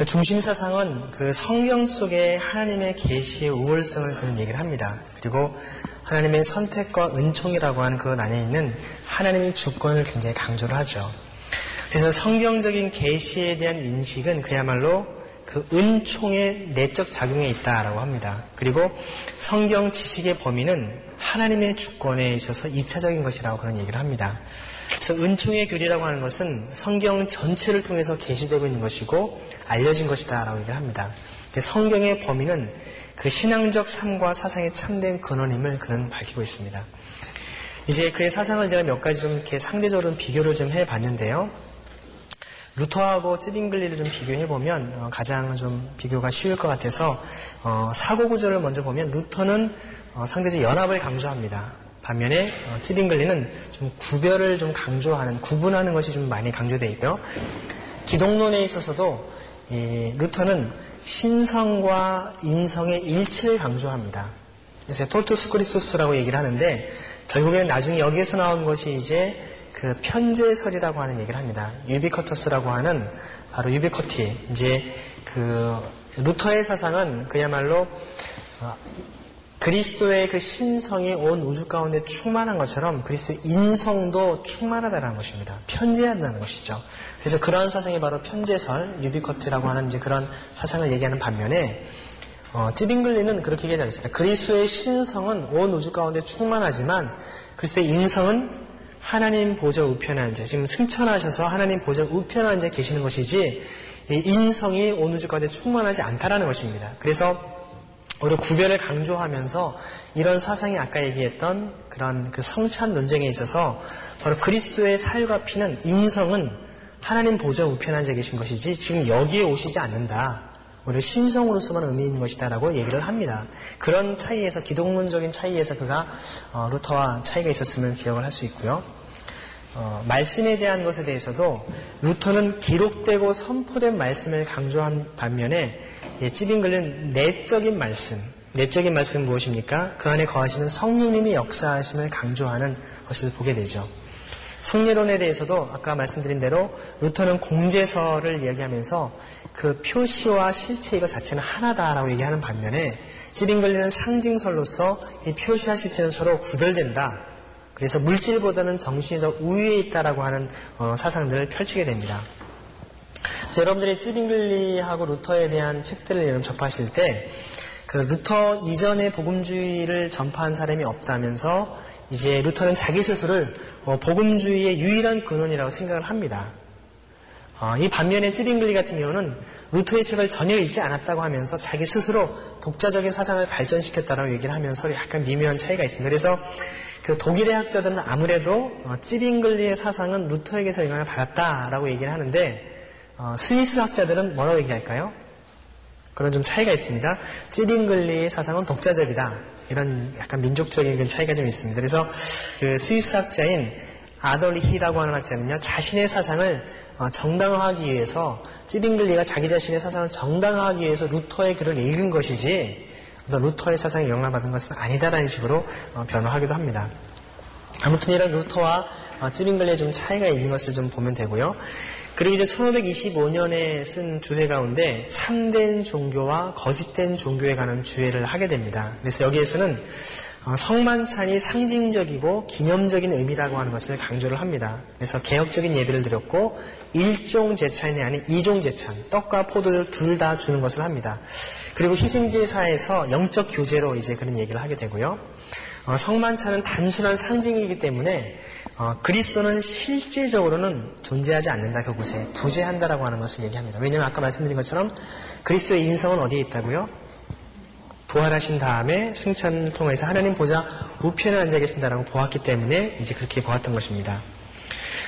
그 중심 사상은 그 성경 속에 하나님의 계시의 우월성을 그런 얘기를 합니다. 그리고 하나님의 선택과 은총이라고 하는 그 안에 있는 하나님의 주권을 굉장히 강조를 하죠. 그래서 성경적인 계시에 대한 인식은 그야말로 그 은총의 내적 작용에 있다라고 합니다. 그리고 성경 지식의 범위는 하나님의 주권에 있어서 2차적인 것이라고 그런 얘기를 합니다. 그래서 은총의 교리라고 하는 것은 성경 전체를 통해서 계시되고 있는 것이고 알려진 것이다라고 얘기를 합니다. 근데 성경의 범위는 그 신앙적 삶과 사상의 참된 근원임을 그는 밝히고 있습니다. 이제 그의 사상을 제가 몇 가지 좀 이렇게 상대적으로 비교를 좀 해봤는데요. 루터하고 쯔빙글리를 좀 비교해보면 가장 좀 비교가 쉬울 것 같아서 사고 구조를 먼저 보면 루터는 상대적으로 연합을 강조합니다. 반면에 쯔빙글리는 좀 구별을 좀 강조하는, 구분하는 것이 좀 많이 강조되어 있고요. 기독론에 있어서도 이 루터는 신성과 인성의 일치를 강조합니다. 그래서 토투스 크리투스라고 얘기를 하는데 결국에는 나중에 여기에서 나온 것이 이제 그 편제설이라고 하는 얘기를 합니다. 유비커터스라고 하는 바로 유비커티. 이제 그 루터의 사상은 그야말로 그리스도의 그 신성이 온 우주 가운데 충만한 것처럼 그리스도의 인성도 충만하다는 것입니다. 편제한다는 것이죠. 그래서 그러한 사상이 바로 편제설, 유비커티라고 하는 이제 그런 사상을 얘기하는 반면에 쯔빙글리는 그렇게 얘기하지 않습니다. 그리스도의 신성은 온 우주 가운데 충만하지만 그리스도의 인성은 하나님 보좌 우편에 앉아, 지금 승천하셔서 하나님 보좌 우편에 앉아 계시는 것이지 인성이 온 우주 가운데 충만하지 않다라는 것입니다. 그래서 오히려 구별을 강조하면서 이런 사상이 아까 얘기했던 그런 그 성찬 논쟁에 있어서 바로 그리스도의 살과 피는 인성은 하나님 보좌 우편에 앉아 계신 것이지 지금 여기에 오시지 않는다. 오히려 신성으로서만 의미 있는 것이다라고 얘기를 합니다. 그런 차이에서, 기독론적인 차이에서 그가 루터와 차이가 있었음을 기억을 할 수 있고요. 말씀에 대한 것에 대해서도 루터는 기록되고 선포된 말씀을 강조한 반면에 쯔빙글리는 내적인 말씀, 내적인 말씀은 무엇입니까? 그 안에 거하시는 성령님이 역사하심을 강조하는 것을 보게 되죠. 승리론에 대해서도 아까 말씀드린 대로 루터는 공제설을 이야기하면서 그 표시와 실체 이거 자체는 하나다라고 얘기하는 반면에 쯔빙글리는 상징설로서 이 표시와 실체는 서로 구별된다. 그래서 물질보다는 정신이 더 우위에 있다라고 하는 사상들을 펼치게 됩니다. 그래서 여러분들이 쯔빙글리하고 루터에 대한 책들을 접하실 때 그 루터 이전의 복음주의를 전파한 사람이 없다면서 이제 루터는 자기 스스로를 복음주의의 유일한 근원이라고 생각을 합니다. 이 반면에 쯔빙글리 같은 경우는 루터의 책을 전혀 읽지 않았다고 하면서 자기 스스로 독자적인 사상을 발전시켰다라고 얘기를 하면서 약간 미묘한 차이가 있습니다. 그래서 그 독일의 학자들은 아무래도 쯔빙글리의 사상은 루터에게서 영향을 받았다라고 얘기를 하는데 스위스 학자들은 뭐라고 얘기할까요? 그런 좀 차이가 있습니다. 쯔빙글리의 사상은 독자적이다. 이런 약간 민족적인 차이가 좀 있습니다. 그래서 그 스위스 학자인 아돌히라고 하는 학자는요, 자신의 사상을 정당화하기 위해서, 쯔빙글리가 자기 자신의 사상을 정당화하기 위해서 루터의 글을 읽은 것이지 루터의 사상에 영향을 받은 것은 아니다라는 식으로 변호하기도 합니다. 아무튼 이런 루터와 쯔빙글리의 좀 차이가 있는 것을 좀 보면 되고요. 그리고 이제 1525년에 쓴 주제 가운데 참된 종교와 거짓된 종교에 관한 주제를 하게 됩니다. 그래서 여기에서는 성만찬이 상징적이고 기념적인 의미라고 하는 것을 강조를 합니다. 그래서 개혁적인 예배를 드렸고 1종 제찬이 아닌 2종 제찬, 떡과 포도를 둘 다 주는 것을 합니다. 그리고 희생제사에서 영적 교제로 이제 그런 얘기를 하게 되고요. 성만찬은 단순한 상징이기 때문에 그리스도는 실제적으로는 존재하지 않는다. 그곳에 부재한다라고 하는 것을 얘기합니다. 왜냐하면 아까 말씀드린 것처럼 그리스도의 인성은 어디에 있다고요? 부활하신 다음에 승천을 통해서 하나님 보좌 우편에 앉아 계신다라고 보았기 때문에 이제 그렇게 보았던 것입니다.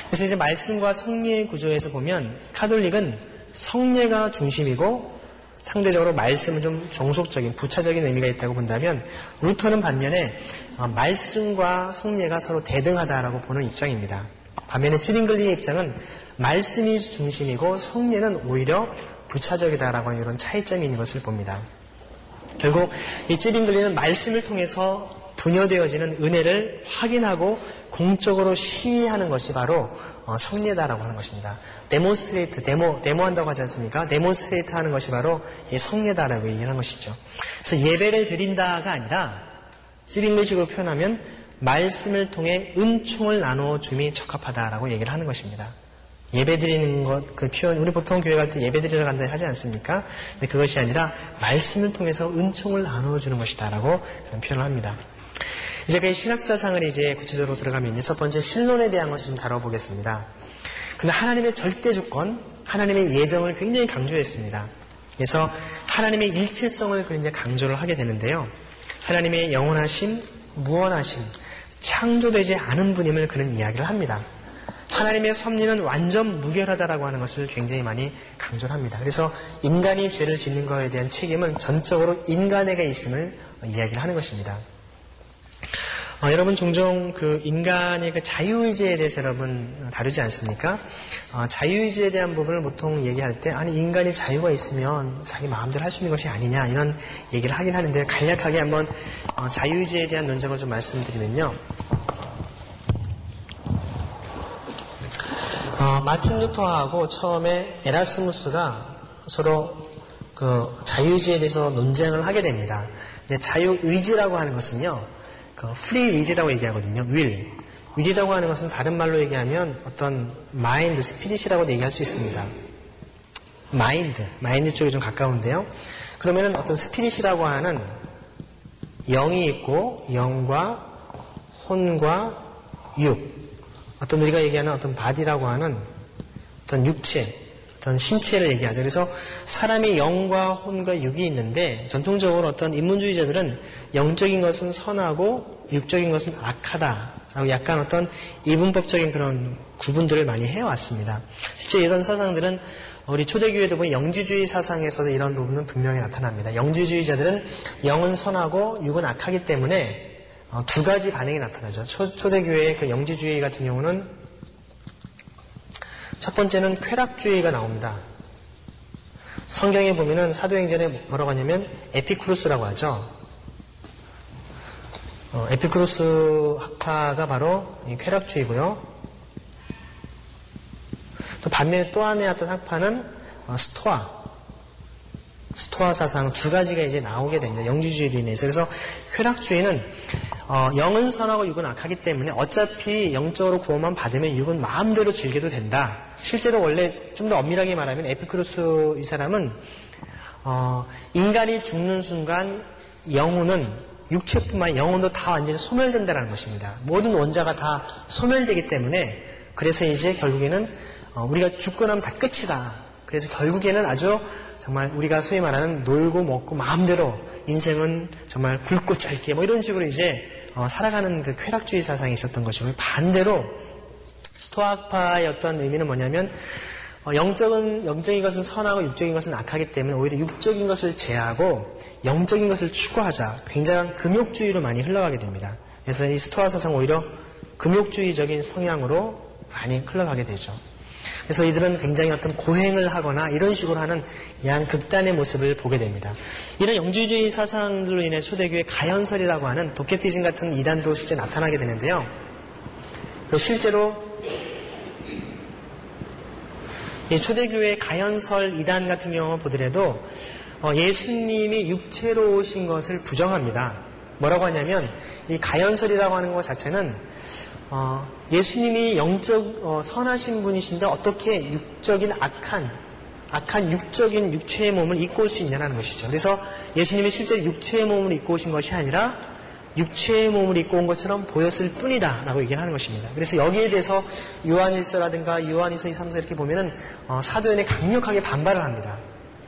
그래서 이제 말씀과 성례의 구조에서 보면 카톨릭은 성례가 중심이고 상대적으로 말씀은 좀 정속적인, 부차적인 의미가 있다고 본다면 루터는 반면에 말씀과 성례가 서로 대등하다라고 보는 입장입니다. 반면에 쯔빙글리의 입장은 말씀이 중심이고 성례는 오히려 부차적이다라고 하는 이런 차이점이 있는 것을 봅니다. 결국 이 쯔빙글리는 말씀을 통해서 분여되어지는 은혜를 확인하고 공적으로 시위하는 것이 바로 성례다라고 하는 것입니다. 데몬스트레이트, 데모한다고 하지 않습니까? 데몬스트레이트 하는 것이 바로 이 성례다라고 얘기하는 것이죠. 그래서 예배를 드린다가 아니라 스빙리식으로 표현하면 말씀을 통해 은총을 나누어 줌이 적합하다라고 얘기를 하는 것입니다. 예배 드리는 것, 그 표현, 우리 보통 교회 갈 때 예배 드리러 간다 하지 않습니까? 근데 그것이 아니라 말씀을 통해서 은총을 나누어 주는 것이다라고 그런 표현을 합니다. 이제 그 신학사상을 이제 구체적으로 들어가면 첫 번째 신론에 대한 것을 좀 다뤄보겠습니다. 근데 하나님의 절대 주권, 하나님의 예정을 굉장히 강조했습니다. 그래서 하나님의 일체성을 그 이제 강조를 하게 되는데요. 하나님의 영원하심, 무원하심, 창조되지 않은 분임을 그는 이야기를 합니다. 하나님의 섭리는 완전 무결하다라고 하는 것을 굉장히 많이 강조를 합니다. 그래서 인간이 죄를 짓는 것에 대한 책임은 전적으로 인간에게 있음을 이야기를 하는 것입니다. 여러분 종종 그 인간의 그 자유의지에 대해서 여러분 다루지 않습니까? 자유의지에 대한 부분을 보통 얘기할 때 아니 인간이 자유가 있으면 자기 마음대로 할 수 있는 것이 아니냐 이런 얘기를 하긴 하는데 간략하게 한번 자유의지에 대한 논쟁을 좀 말씀드리면요. 마틴 루터하고 처음에 에라스무스가 서로 그 자유의지에 대해서 논쟁을 하게 됩니다. 근데 자유의지라고 하는 것은요. free will이라고 얘기하거든요. will. will이라고 하는 것은 다른 말로 얘기하면 어떤 mind, spirit이라고도 얘기할 수 있습니다. mind 쪽에 좀 가까운데요. 그러면은 어떤 spirit이라고 하는 영이 있고 영과 혼과 육. 어떤 우리가 얘기하는 어떤 바디라고 하는 어떤 육체, 어떤 신체를 얘기하죠. 그래서 사람의 영과 혼과 육이 있는데 전통적으로 어떤 인문주의자들은 영적인 것은 선하고 육적인 것은 악하다라고 약간 어떤 이분법적인 그런 구분들을 많이 해왔습니다. 실제 이런 사상들은 우리 초대교회도 보면 영지주의 사상에서도 이런 부분은 분명히 나타납니다. 영지주의자들은 영은 선하고 육은 악하기 때문에 두 가지 반응이 나타나죠. 초대교회의 그 영지주의 같은 경우는 첫 번째는 쾌락주의가 나옵니다. 성경에 보면은 사도행전에 뭐라고 하냐면 에피쿠루스라고 하죠. 에피쿠루스 학파가 바로 이 쾌락주의고요. 또 반면에 또 하나의 어떤 학파는 스토아 사상 두 가지가 이제 나오게 됩니다. 영지주의로 인해서. 그래서 쾌락주의는 영은 선하고 육은 악하기 때문에 어차피 영적으로 구원만 받으면 육은 마음대로 즐겨도 된다. 실제로 원래 좀 더 엄밀하게 말하면 에피쿠로스 이 사람은 인간이 죽는 순간 영혼은 육체뿐만 영혼도 다 완전히 소멸된다는 것입니다. 모든 원자가 다 소멸되기 때문에 그래서 이제 결국에는 우리가 죽고 나면 다 끝이다. 그래서 결국에는 아주 정말 우리가 소위 말하는 놀고 먹고 마음대로 인생은 정말 굵고 짧게 뭐 이런 식으로 이제 살아가는 그 쾌락주의 사상이 있었던 것이고 반대로 스토아파의 어떤 의미는 뭐냐면 영적인 것은 선하고 육적인 것은 악하기 때문에 오히려 육적인 것을 제하고 영적인 것을 추구하자 굉장한 금욕주의로 많이 흘러가게 됩니다. 그래서 이 스토아 사상 오히려 금욕주의적인 성향으로 많이 흘러가게 되죠. 그래서 이들은 굉장히 어떤 고행을 하거나 이런 식으로 하는 양극단의 모습을 보게 됩니다. 이런 영지주의 사상들로 인해 초대교회 가현설이라고 하는 도케티즘 같은 이단도 실제 나타나게 되는데요. 실제로 초대교회 가현설 이단 같은 경우 보더라도 예수님이 육체로 오신 것을 부정합니다. 뭐라고 하냐면 이 가현설이라고 하는 것 자체는 예수님이 영적 선하신 분이신데 어떻게 육적인 악한 육적인 육체의 몸을 입고 올 수 있냐는 것이죠. 그래서 예수님이 실제 육체의 몸을 입고 오신 것이 아니라 육체의 몸을 입고 온 것처럼 보였을 뿐이다 라고 얘기를 하는 것입니다. 그래서 여기에 대해서 요한일서라든가 요한일서 2, 3서 이렇게 보면은 사도연이 강력하게 반발을 합니다.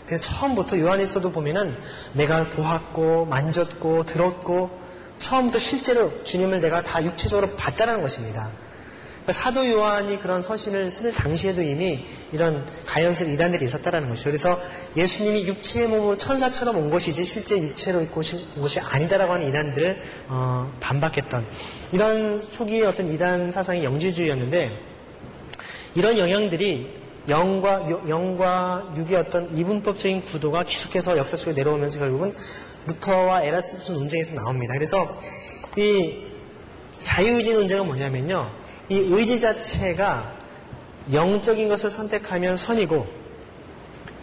그래서 처음부터 요한일서도 보면은 내가 보았고 만졌고 들었고 처음부터 실제로 주님을 내가 다 육체적으로 봤다라는 것입니다. 그러니까 사도 요한이 그런 서신을 쓸 당시에도 이미 이런 가연설 이단들이 있었다라는 것이죠. 그래서 예수님이 육체의 몸으로 천사처럼 온 것이지 실제 육체로 입고 온 것이 아니다라고 하는 이단들을 반박했던 이런 초기의 어떤 이단 사상이 영지주의였는데 이런 영향들이 영과 육의 어떤 이분법적인 구도가 계속해서 역사 속에 내려오면서 결국은 루터와 에라스무스 논쟁에서 나옵니다. 그래서 이 자유의지 논제가 뭐냐면요, 이 의지 자체가 영적인 것을 선택하면 선이고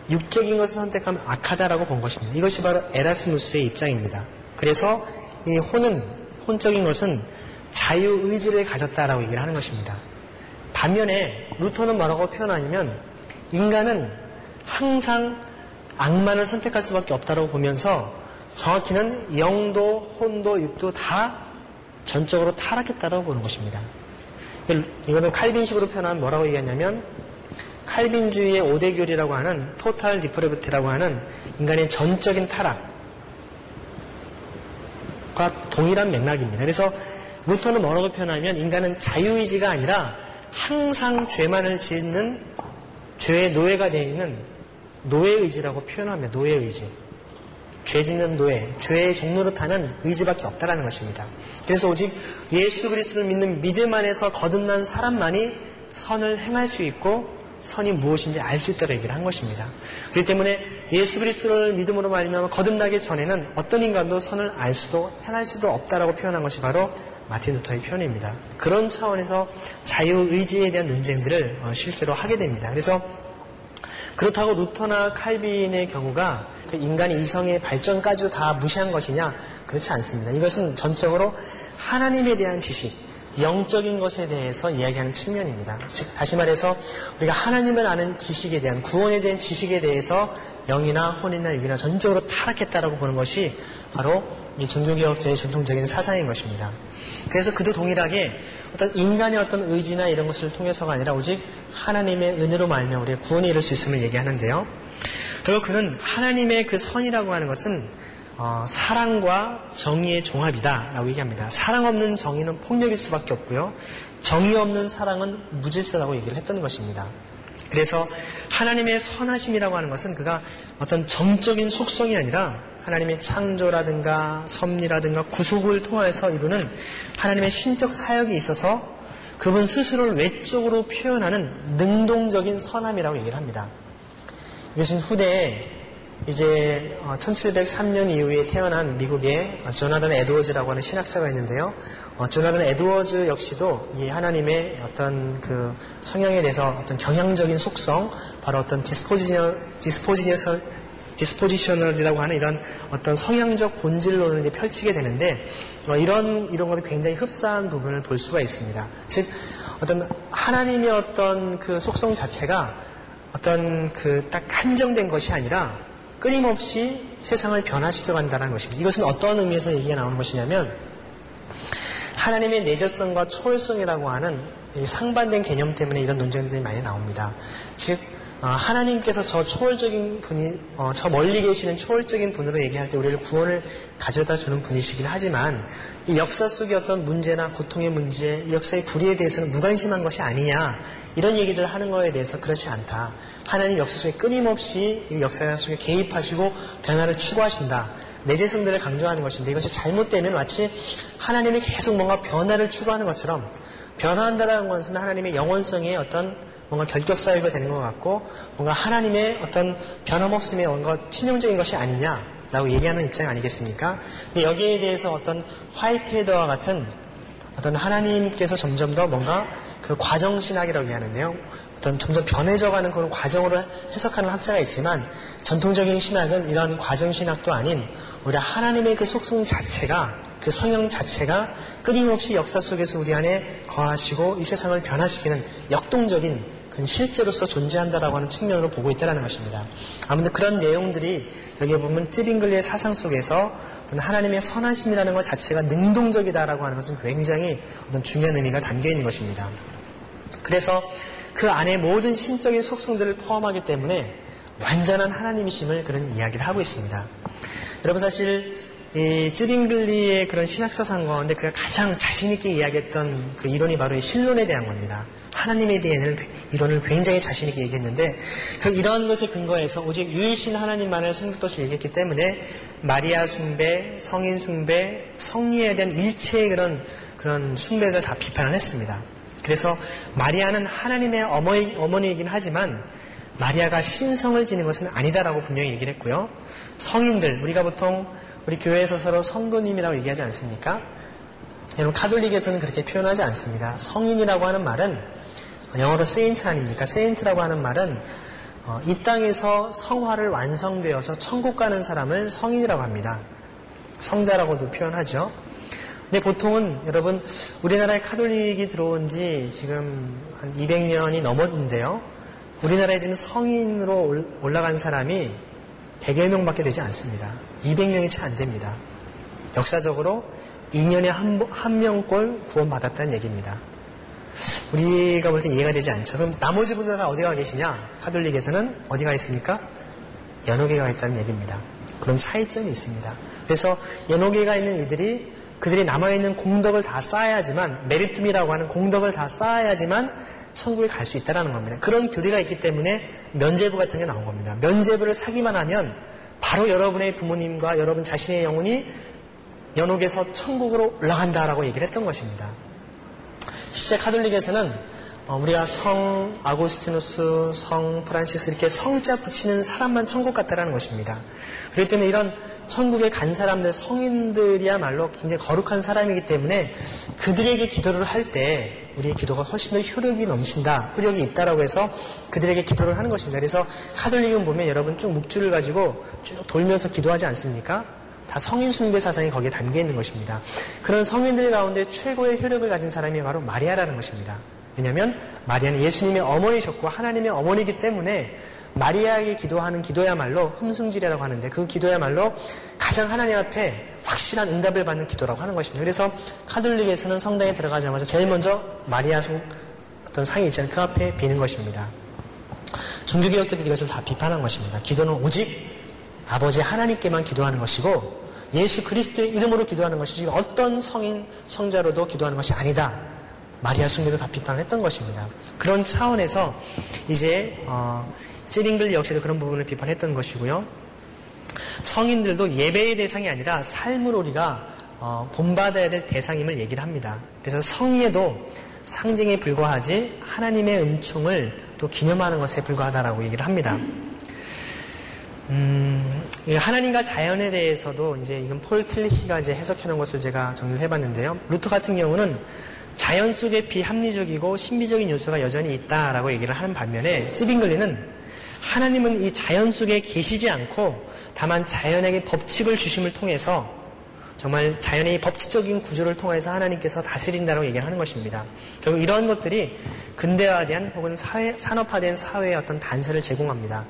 육적인 것을 선택하면 악하다라고 본 것입니다. 이것이 바로 에라스무스의 입장입니다. 그래서 이 혼적인 것은 자유의지를 가졌다라고 얘기를 하는 것입니다. 반면에 루터는 뭐라고 표현하냐면, 인간은 항상 악만을 선택할 수밖에 없다라고 보면서 정확히는 영도 혼도 육도 다 전적으로 타락했다라고 보는 것입니다. 이거는 칼빈식으로 표현하면 뭐라고 얘기하냐면, 칼빈주의의 오대교리라고 하는 토탈 디프레브트라고 하는 인간의 전적인 타락과 동일한 맥락입니다. 그래서 루터는 뭐라고 표현하면, 인간은 자유의지가 아니라 항상 죄만을 짓는 죄의 노예가 되어 있는 노예의지라고 표현합니다. 노예의지. 죄 짓는 노예, 죄의 종로로 타는 의지밖에 없다라는 것입니다. 그래서 오직 예수 그리스도를 믿는 믿음 안에서 거듭난 사람만이 선을 행할 수 있고 선이 무엇인지 알 수 있다고 얘기를 한 것입니다. 그렇기 때문에 예수 그리스도를 믿음으로 말미암아 거듭나기 전에는 어떤 인간도 선을 알 수도 행할 수도 없다라고 표현한 것이 바로 마틴 루터의 표현입니다. 그런 차원에서 자유의지에 대한 논쟁들을 실제로 하게 됩니다. 그래서 그렇다고 루터나 칼빈의 경우가 인간의 이성의 발전까지도 다 무시한 것이냐? 그렇지 않습니다. 이것은 전적으로 하나님에 대한 지식, 영적인 것에 대해서 이야기하는 측면입니다. 즉 다시 말해서 우리가 하나님을 아는 지식에 대한, 구원에 대한 지식에 대해서 영이나 혼이나 육이나 전적으로 타락했다라고 보는 것이 바로 이 종교개혁자의 전통적인 사상인 것입니다. 그래서 그도 동일하게 어떤 인간의 어떤 의지나 이런 것을 통해서가 아니라 오직 하나님의 은혜로 말미암아 우리의 구원에 이를 수 있음을 얘기하는데요. 그리고 그는 하나님의 그 선이라고 하는 것은 사랑과 정의의 종합이다 라고 얘기합니다. 사랑 없는 정의는 폭력일 수밖에 없고요, 정의 없는 사랑은 무질서라고 얘기를 했던 것입니다. 그래서 하나님의 선하심이라고 하는 것은 그가 어떤 정적인 속성이 아니라 하나님의 창조라든가 섭리라든가 구속을 통해서 이루는 하나님의 신적 사역이 있어서 그분 스스로를 외적으로 표현하는 능동적인 선함이라고 얘기를 합니다. 이것은 후대에 이제 1703년 이후에 태어난 미국의 조나단 에드워즈라고 하는 신학자가 있는데요. 조나단 에드워즈 역시도 이 하나님의 어떤 그 성향에 대해서 어떤 경향적인 속성, 바로 어떤 디스포지셔널이라고 하는 이런 어떤 성향적 본질론을 이제 펼치게 되는데, 이런 것도 굉장히 흡사한 부분을 볼 수가 있습니다. 즉 어떤 하나님의 어떤 그 속성 자체가 어떤 그 딱 한정된 것이 아니라 끊임없이 세상을 변화시켜 간다는 것입니다. 이것은 어떤 의미에서 얘기가 나오는 것이냐면, 하나님의 내재성과 초월성이라고 하는 이 상반된 개념 때문에 이런 논쟁들이 많이 나옵니다. 즉 하나님께서 저 멀리 계시는 초월적인 분으로 얘기할 때 우리를 구원을 가져다 주는 분이시긴 하지만, 이 역사 속의 어떤 문제나 고통의 문제, 이 역사의 불의에 대해서는 무관심한 것이 아니냐, 이런 얘기를 하는 거에 대해서 그렇지 않다. 하나님 역사 속에 끊임없이 이 역사 속에 개입하시고 변화를 추구하신다. 내재성들을 강조하는 것인데, 이것이 잘못되면 마치 하나님이 계속 뭔가 변화를 추구하는 것처럼, 변화한다라는 것은 하나님의 영원성의 어떤 뭔가 결격사유가 되는 것 같고, 뭔가 하나님의 어떤 변함없음에 뭔가 치명적인 것이 아니냐라고 얘기하는 입장 아니겠습니까? 근데 여기에 대해서 어떤 화이트헤드와 같은 어떤 하나님께서 점점 더 뭔가 그 과정신학이라고 얘기하는데요. 어떤 점점 변해져가는 그런 과정으로 해석하는 학자가 있지만, 전통적인 신학은 이런 과정신학도 아닌 오히려 하나님의 그 속성 자체가, 그 성형 자체가 끊임없이 역사 속에서 우리 안에 거하시고 이 세상을 변화시키는 역동적인 그 실제로서 존재한다라고 하는 측면으로 보고 있다는 것입니다. 아무튼 그런 내용들이 여기에 보면 찌빙글리의 사상 속에서 어떤 하나님의 선하심이라는 것 자체가 능동적이다라고 하는 것은 굉장히 어떤 중요한 의미가 담겨있는 것입니다. 그래서 그 안에 모든 신적인 속성들을 포함하기 때문에 완전한 하나님이심을 그런 이야기를 하고 있습니다. 여러분 사실 이 찌빙글리의 그런 신학사상 가운데 그가 가장 자신있게 이야기했던 그 이론이 바로 이 신론에 대한 겁니다. 하나님에 대한 이론을 굉장히 자신있게 얘기했는데, 그 이런 것에 근거해서 오직 유일신 하나님만을 섬길 것을 얘기했기 때문에 마리아 숭배, 성인 숭배, 성리에 대한 일체의 그런 숭배를 다 비판을 했습니다. 그래서 마리아는 하나님의 어머니이긴 하지만 마리아가 신성을 지닌 것은 아니다라고 분명히 얘기를 했고요. 성인들, 우리가 보통 우리 교회에서 서로 성도님이라고 얘기하지 않습니까? 여러분, 카톨릭에서는 그렇게 표현하지 않습니다. 성인이라고 하는 말은, 영어로 세인트 아닙니까? 세인트라고 하는 말은 이 땅에서 성화를 완성되어서 천국 가는 사람을 성인이라고 합니다. 성자라고도 표현하죠. 근데 보통은 여러분, 우리나라에 카톨릭이 들어온 지 지금 한 200년이 넘었는데요. 우리나라에 지금 성인으로 올라간 사람이 100여 명밖에 되지 않습니다. 200명이 채 안 됩니다. 역사적으로 2년에 한 명꼴 구원받았다는 얘기입니다. 우리가 볼 때 이해가 되지 않죠. 그럼 나머지 분들 다 어디가 계시냐? 카톨릭에서는 어디가 있습니까? 연옥에가 있다는 얘기입니다. 그런 차이점이 있습니다. 그래서 연옥에가 있는 이들이 그들이 남아있는 공덕을 다 쌓아야지만, 메리툼이라고 하는 공덕을 다 쌓아야지만 천국에 갈 수 있다는 겁니다. 그런 교리가 있기 때문에 면죄부 같은 게 나온 겁니다. 면죄부를 사기만 하면 바로 여러분의 부모님과 여러분 자신의 영혼이 연옥에서 천국으로 올라간다라고 얘기를 했던 것입니다. 실제 카톨릭에서는 우리가 성 아고스티누스, 성 프란시스 이렇게 성자 붙이는 사람만 천국 같다라는 것입니다. 그렇기 때문에 이런 천국에 간 사람들, 성인들이야말로 굉장히 거룩한 사람이기 때문에 그들에게 기도를 할 때 우리의 기도가 훨씬 더 효력이 넘친다, 효력이 있다라고 해서 그들에게 기도를 하는 것입니다. 그래서 카톨릭은 보면 여러분 쭉 묵주를 가지고 쭉 돌면서 기도하지 않습니까? 다 성인 숭배 사상이 거기에 담겨 있는 것입니다. 그런 성인들 가운데 최고의 효력을 가진 사람이 바로 마리아라는 것입니다. 왜냐하면 마리아는 예수님의 어머니셨고 하나님의 어머니이기 때문에 마리아에게 기도하는 기도야말로 흠승지례라고 하는데, 그 기도야말로 가장 하나님 앞에 확실한 응답을 받는 기도라고 하는 것입니다. 그래서 카톨릭에서는 성당에 들어가자마자 제일 먼저 마리아 어떤 상이 있잖아요. 그 앞에 비는 것입니다. 종교개혁자들이 이것을 다 비판한 것입니다. 기도는 오직 아버지 하나님께만 기도하는 것이고 예수 그리스도의 이름으로 기도하는 것이지 어떤 성인, 성자로도 기도하는 것이 아니다. 마리아 숭배도 다 비판했던 것입니다. 그런 차원에서 이제 찌링글리 역시도 그런 부분을 비판했던 것이고요. 성인들도 예배의 대상이 아니라 삶으로 우리가 본받아야 될 대상임을 얘기를 합니다. 그래서 성례도 상징에 불과하지 하나님의 은총을 또 기념하는 것에 불과하다라고 얘기를 합니다. 하나님과 자연에 대해서도 이제 이건 폴 틸리히가 이제 해석해놓은 것을 제가 정리를 해봤는데요. 루터 같은 경우는 자연 속에 비합리적이고 신비적인 요소가 여전히 있다라고 얘기를 하는 반면에 찌빙글리는 하나님은 이 자연 속에 계시지 않고 다만 자연에게 법칙을 주심을 통해서 정말 자연의 법칙적인 구조를 통해서 하나님께서 다스린다라고 얘기를 하는 것입니다. 결국 이러한 것들이 근대화된 혹은 산업화된 사회의 어떤 단서를 제공합니다.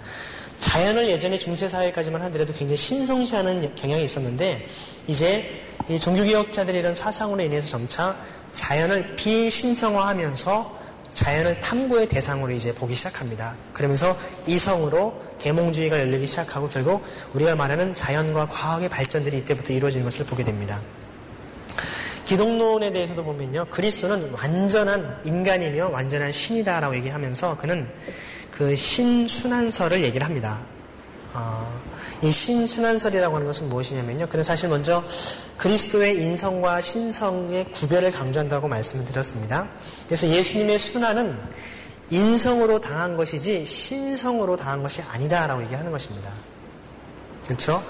자연을 예전에 중세사회까지만 하더라도 굉장히 신성시하는 경향이 있었는데 이제 이 종교개혁자들의 이런 사상으로 인해서 점차 자연을 비신성화하면서 자연을 탐구의 대상으로 이제 보기 시작합니다. 그러면서 이성으로 계몽주의가 열리기 시작하고 결국 우리가 말하는 자연과 과학의 발전들이 이때부터 이루어지는 것을 보게 됩니다. 기독론에 대해서도 보면요. 그리스도는 완전한 인간이며 완전한 신이다라고 얘기하면서 그는 그 신순환설을 얘기를 합니다. 이 신순환설이라고 하는 것은 무엇이냐면요. 그는 사실 먼저 그리스도의 인성과 신성의 구별을 강조한다고 말씀을 드렸습니다. 그래서 예수님의 순환은 인성으로 당한 것이지 신성으로 당한 것이 아니다라고 얘기하는 것입니다. 그렇죠?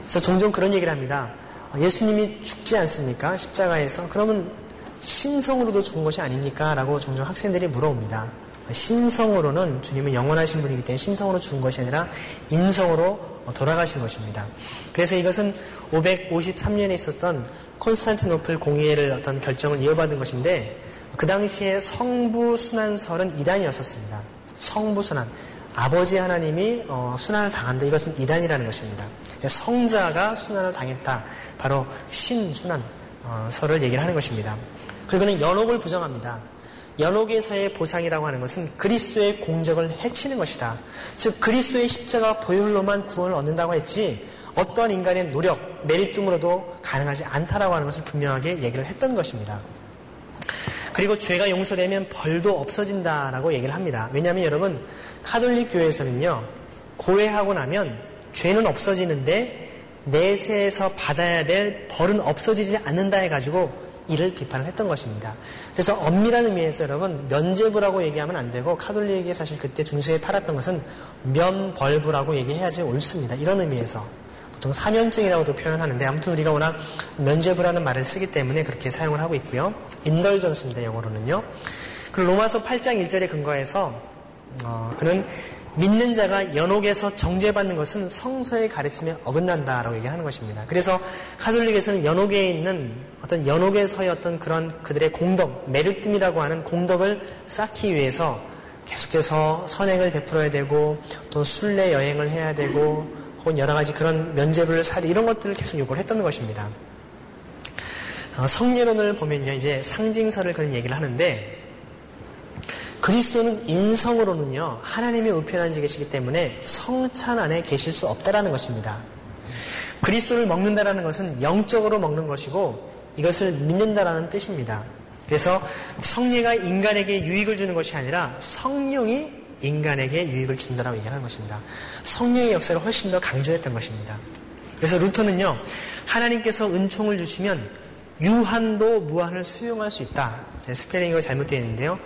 그래서 종종 그런 얘기를 합니다. 예수님이 죽지 않습니까? 십자가에서. 그러면 신성으로도 죽은 것이 아닙니까? 라고 종종 학생들이 물어옵니다. 신성으로는 주님은 영원하신 분이기 때문에 신성으로 죽은 것이 아니라 인성으로 돌아가신 것입니다. 그래서 이것은 553년에 있었던 콘스탄티노플 공의회를 어떤 결정을 이어받은 것인데 그 당시에 성부순환설은 이단이었습니다. 성부순환, 아버지 하나님이 순환을 당한다. 이것은 이단이라는 것입니다. 성자가 순환을 당했다. 바로 신순환설을 얘기를 하는 것입니다. 그리고는 연옥을 부정합니다. 연옥에서의 보상이라고 하는 것은 그리스도의 공적을 해치는 것이다. 즉 그리스도의 십자가 보혈로만 구원을 얻는다고 했지 어떠한 인간의 노력, 메리툼으로도 가능하지 않다라고 하는 것을 분명하게 얘기를 했던 것입니다. 그리고 죄가 용서되면 벌도 없어진다라고 얘기를 합니다. 왜냐하면 여러분 카톨릭 교회에서는요. 고해하고 나면 죄는 없어지는데 내세에서 받아야 될 벌은 없어지지 않는다 해가지고 이를 비판을 했던 것입니다. 그래서 엄밀한 의미에서 여러분 면죄부라고 얘기하면 안 되고 카톨릭이 사실 그때 중세에 팔았던 것은 면벌부라고 얘기해야지 옳습니다. 이런 의미에서 보통 사면증이라고도 표현하는데 아무튼 우리가 워낙 면죄부라는 말을 쓰기 때문에 그렇게 사용을 하고 있고요. 인덜전스입니다. 영어로는요. 그리고 로마서 8장 1절에 근거해서 그는 믿는 자가 연옥에서 정죄받는 것은 성서의 가르침에 어긋난다라고 얘기하는 것입니다. 그래서 카톨릭에서는 연옥에 있는 어떤 연옥에서의 어떤 그런 그들의 공덕, 메리툼이라고 하는 공덕을 쌓기 위해서 계속해서 선행을 베풀어야 되고 또 순례 여행을 해야 되고 혹은 여러 가지 그런 면죄부를 사리 이런 것들을 계속 요구를 했던 것입니다. 성례론을 보면요, 이제 상징설을 그런 얘기를 하는데. 그리스도는 인성으로는요 하나님의 우편 안에 계시기 때문에 성찬 안에 계실 수 없다라는 것입니다. 그리스도를 먹는다라는 것은 영적으로 먹는 것이고 이것을 믿는다라는 뜻입니다. 그래서 성례가 인간에게 유익을 주는 것이 아니라 성령이 인간에게 유익을 준다라고 얘기하는 것입니다. 성례의 역사를 훨씬 더 강조했던 것입니다. 그래서 루터는요 하나님께서 은총을 주시면 유한도 무한을 수용할 수 있다. 제 스펠링이 잘못되어 있는데요.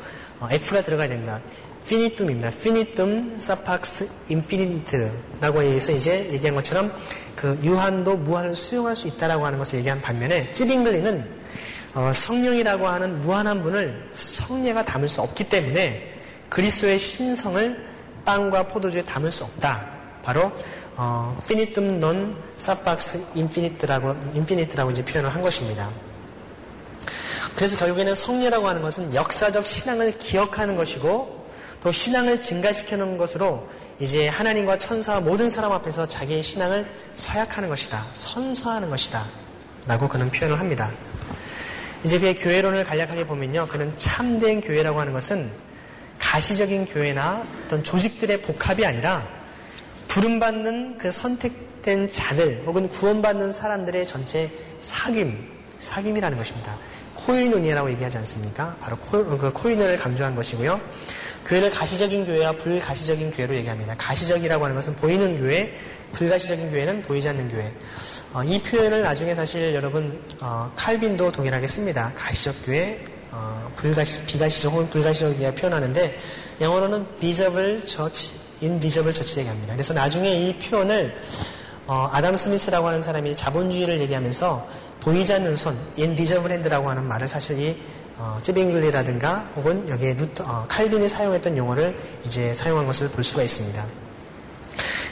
F가 들어가야 됩니다. 피니툼입니다. 피니툼 사팍스 인피니트라고 해서 이제 얘기한 것처럼 그 유한도 무한을 수용할 수 있다라고 하는 것을 얘기한 반면에 찌빙글리는 성령이라고 하는 무한한 분을 성례가 담을 수 없기 때문에 그리스도의 신성을 빵과 포도주에 담을 수 없다. 바로 피니툼 논 사팍스 인피니트라고 이제 표현을 한 것입니다. 그래서 결국에는 성례라고 하는 것은 역사적 신앙을 기억하는 것이고 또 신앙을 증가시키는 것으로 이제 하나님과 천사와 모든 사람 앞에서 자기의 신앙을 서약하는 것이다. 선서하는 것이다. 라고 그는 표현을 합니다. 이제 그의 교회론을 간략하게 보면요. 그는 참된 교회라고 하는 것은 가시적인 교회나 어떤 조직들의 복합이 아니라 부름받는 그 선택된 자들 혹은 구원받는 사람들의 전체 사귐이라는 것입니다. 코이노니아라고 얘기하지 않습니까? 바로 코이노를 강조한 것이고요. 교회를 가시적인 교회와 불가시적인 교회로 얘기합니다. 가시적이라고 하는 것은 보이는 교회, 불가시적인 교회는 보이지 않는 교회. 이 표현을 나중에 사실 여러분 칼빈도 동일하게 씁니다. 가시적 교회, 비가시적 혹은 불가시적이라고 표현하는데 영어로는 visible church, invisible church 얘기합니다. 그래서 나중에 이 표현을 아담 스미스라고 하는 사람이 자본주의를 얘기하면서 보이지 않는 손, invisible hand라고 하는 말을 사실 이 찌빙글리라든가 혹은 여기에 칼빈이 사용했던 용어를 이제 사용한 것을 볼 수가 있습니다.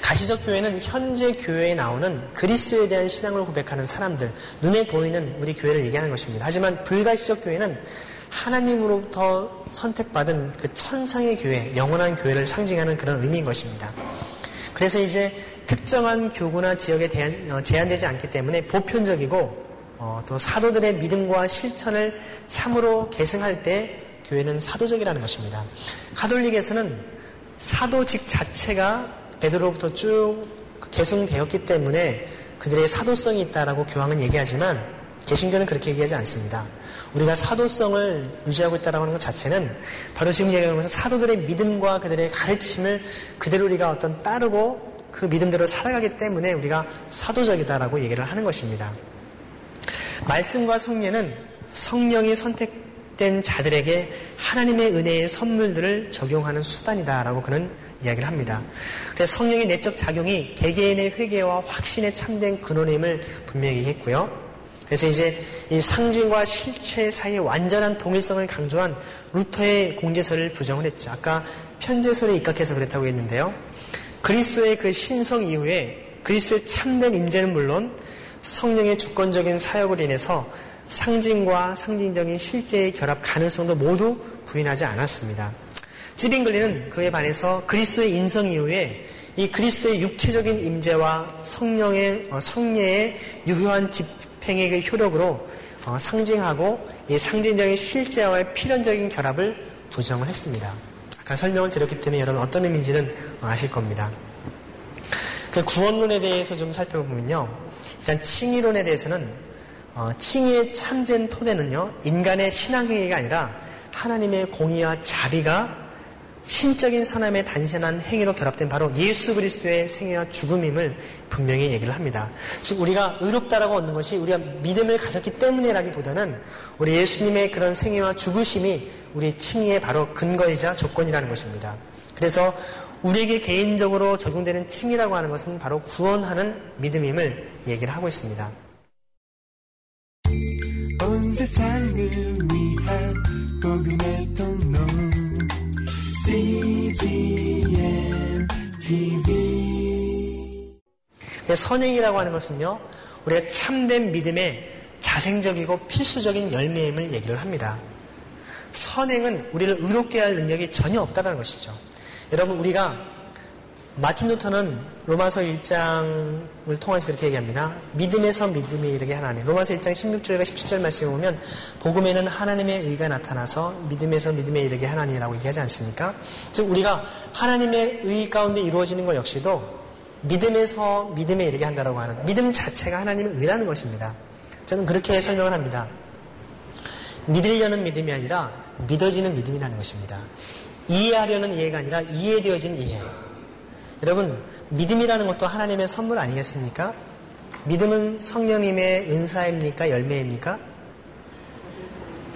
가시적 교회는 현재 교회에 나오는 그리스도에 대한 신앙을 고백하는 사람들, 눈에 보이는 우리 교회를 얘기하는 것입니다. 하지만 불가시적 교회는 하나님으로부터 선택받은 그 천상의 교회, 영원한 교회를 상징하는 그런 의미인 것입니다. 그래서 이제 특정한 교구나 지역에 제한되지 않기 때문에 보편적이고 또 사도들의 믿음과 실천을 참으로 계승할 때 교회는 사도적이라는 것입니다. 카톨릭에서는 사도직 자체가 베드로로부터 쭉 계승되었기 때문에 그들의 사도성이 있다라고 교황은 얘기하지만 개신교는 그렇게 얘기하지 않습니다. 우리가 사도성을 유지하고 있다는 것 자체는 바로 지금 얘기하는 것은 사도들의 믿음과 그들의 가르침을 그대로 우리가 어떤 따르고 그 믿음대로 살아가기 때문에 우리가 사도적이다라고 얘기를 하는 것입니다. 말씀과 성례는 성령이 선택된 자들에게 하나님의 은혜의 선물들을 적용하는 수단이다라고 그는 이야기를 합니다. 그래서 성령의 내적 작용이 개개인의 회개와 확신의 참된 근원임을 분명히 얘기했고요. 그래서 이제 이 상징과 실체 사이의 완전한 동일성을 강조한 루터의 공제설을 부정을 했죠. 아까 편제설에 입각해서 그랬다고 했는데요. 그리스도의 그 신성 이후에 그리스도의 참된 임재는 물론 성령의 주권적인 사역을 인해서 상징과 상징적인 실제의 결합 가능성도 모두 부인하지 않았습니다. 찌빙글리는 그에 반해서 그리스도의 인성 이후에 이 그리스도의 육체적인 임재와 성례의 유효한 집행의 그 효력으로 상징하고 이 상징적인 실제와의 필연적인 결합을 부정을 했습니다. 아까 설명을 드렸기 때문에 여러분 어떤 의미인지는 아실 겁니다. 그 구원론에 대해서 좀 살펴보면요. 일단 칭의론에 대해서는 칭의의 참된 토대는요. 인간의 신앙행위가 아니라 하나님의 공의와 자비가 신적인 선함에 단순한 행위로 결합된 바로 예수 그리스도의 생애와 죽음임을 분명히 얘기를 합니다. 즉 우리가 의롭다라고 얻는 것이 우리가 믿음을 가졌기 때문이라기보다는 우리 예수님의 그런 생애와 죽으심이 우리 칭의의 바로 근거이자 조건이라는 것입니다. 그래서 우리에게 개인적으로 적용되는 칭의라고 하는 것은 바로 구원하는 믿음임을 얘기를 하고 있습니다. 온 세상을 위한 복음의 통로 CGN TV. 선행이라고 하는 것은요, 우리가 참된 믿음의 자생적이고 필수적인 열매임을 얘기를 합니다. 선행은 우리를 의롭게 할 능력이 전혀 없다는 것이죠. 여러분, 우리가 마틴 루터는 로마서 1장을 통해서 그렇게 얘기합니다. 믿음에서 믿음이 이르게 하나니. 로마서 1장 16절과 17절 말씀에 보면 복음에는 하나님의 의가 나타나서 믿음에서 믿음에 이르게 하나니라고 얘기하지 않습니까? 즉 우리가 하나님의 의 가운데 이루어지는 것 역시도 믿음에서 믿음에 이르게 한다라고 하는, 믿음 자체가 하나님의 의라는 것입니다. 저는 그렇게 설명을 합니다. 믿으려는 믿음이 아니라 믿어지는 믿음이라는 것입니다. 이해하려는 이해가 아니라 이해되어지는 이해. 여러분, 믿음이라는 것도 하나님의 선물 아니겠습니까? 믿음은 성령님의 은사입니까? 열매입니까?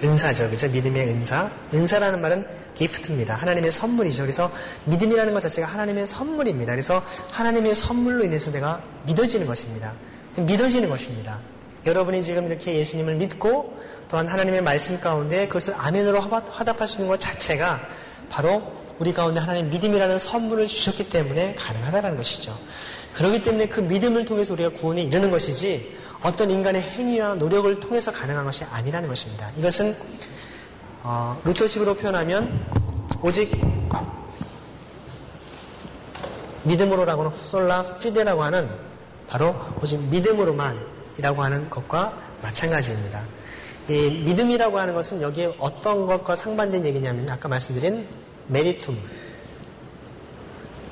은사죠. 그렇죠? 믿음의 은사. 은사라는 말은 기프트입니다. 하나님의 선물이죠. 그래서 믿음이라는 것 자체가 하나님의 선물입니다. 그래서 하나님의 선물로 인해서 내가 믿어지는 것입니다. 믿어지는 것입니다. 여러분이 지금 이렇게 예수님을 믿고 또한 하나님의 말씀 가운데 그것을 아멘으로 화답할 수 있는 것 자체가 바로 우리 가운데 하나님의 믿음이라는 선물을 주셨기 때문에 가능하다는 것이죠. 그렇기 때문에 그 믿음을 통해서 우리가 구원에 이르는 것이지 어떤 인간의 행위와 노력을 통해서 가능한 것이 아니라는 것입니다. 이것은 루터식으로 표현하면 오직 믿음으로라고는 솔라 피데라고 하는, 바로 오직 믿음으로만 이라고 하는 것과 마찬가지입니다. 이 믿음이라고 하는 것은 여기에 어떤 것과 상반된 얘기냐면 아까 말씀드린 메리툼,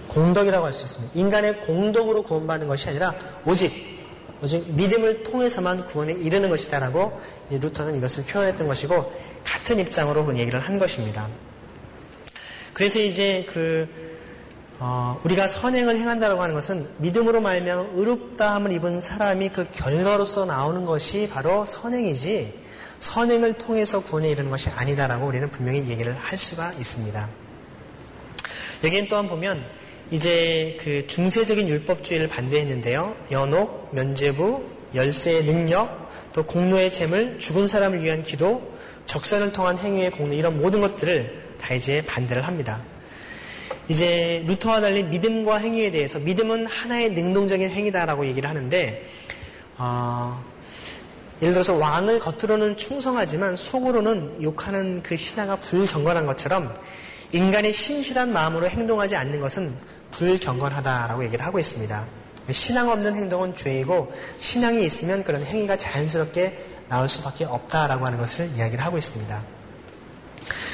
공덕이라고 할 수 있습니다. 인간의 공덕으로 구원받는 것이 아니라 오직 믿음을 통해서만 구원에 이르는 것이다라고 루터는 이것을 표현했던 것이고, 같은 입장으로 그 얘기를 한 것입니다. 그래서 이제 우리가 선행을 행한다라고 하는 것은 믿음으로 말미암아 의롭다함을 입은 사람이 그 결과로서 나오는 것이 바로 선행이지, 선행을 통해서 구원에 이르는 것이 아니다라고 우리는 분명히 얘기를 할 수가 있습니다. 여기엔 또한 보면 이제 그 중세적인 율법주의를 반대했는데요. 연옥, 면죄부, 열쇠의 능력, 또 공로의 재물, 죽은 사람을 위한 기도, 적선을 통한 행위의 공로, 이런 모든 것들을 다 이제 반대를 합니다. 이제 루터와 달리 믿음과 행위에 대해서, 믿음은 하나의 능동적인 행위다라고 얘기를 하는데, 예를 들어서 왕을 겉으로는 충성하지만 속으로는 욕하는 그 신화가 불경건한 것처럼 인간이 신실한 마음으로 행동하지 않는 것은 불경건하다라고 얘기를 하고 있습니다. 신앙 없는 행동은 죄이고 신앙이 있으면 그런 행위가 자연스럽게 나올 수밖에 없다라고 하는 것을 이야기를 하고 있습니다.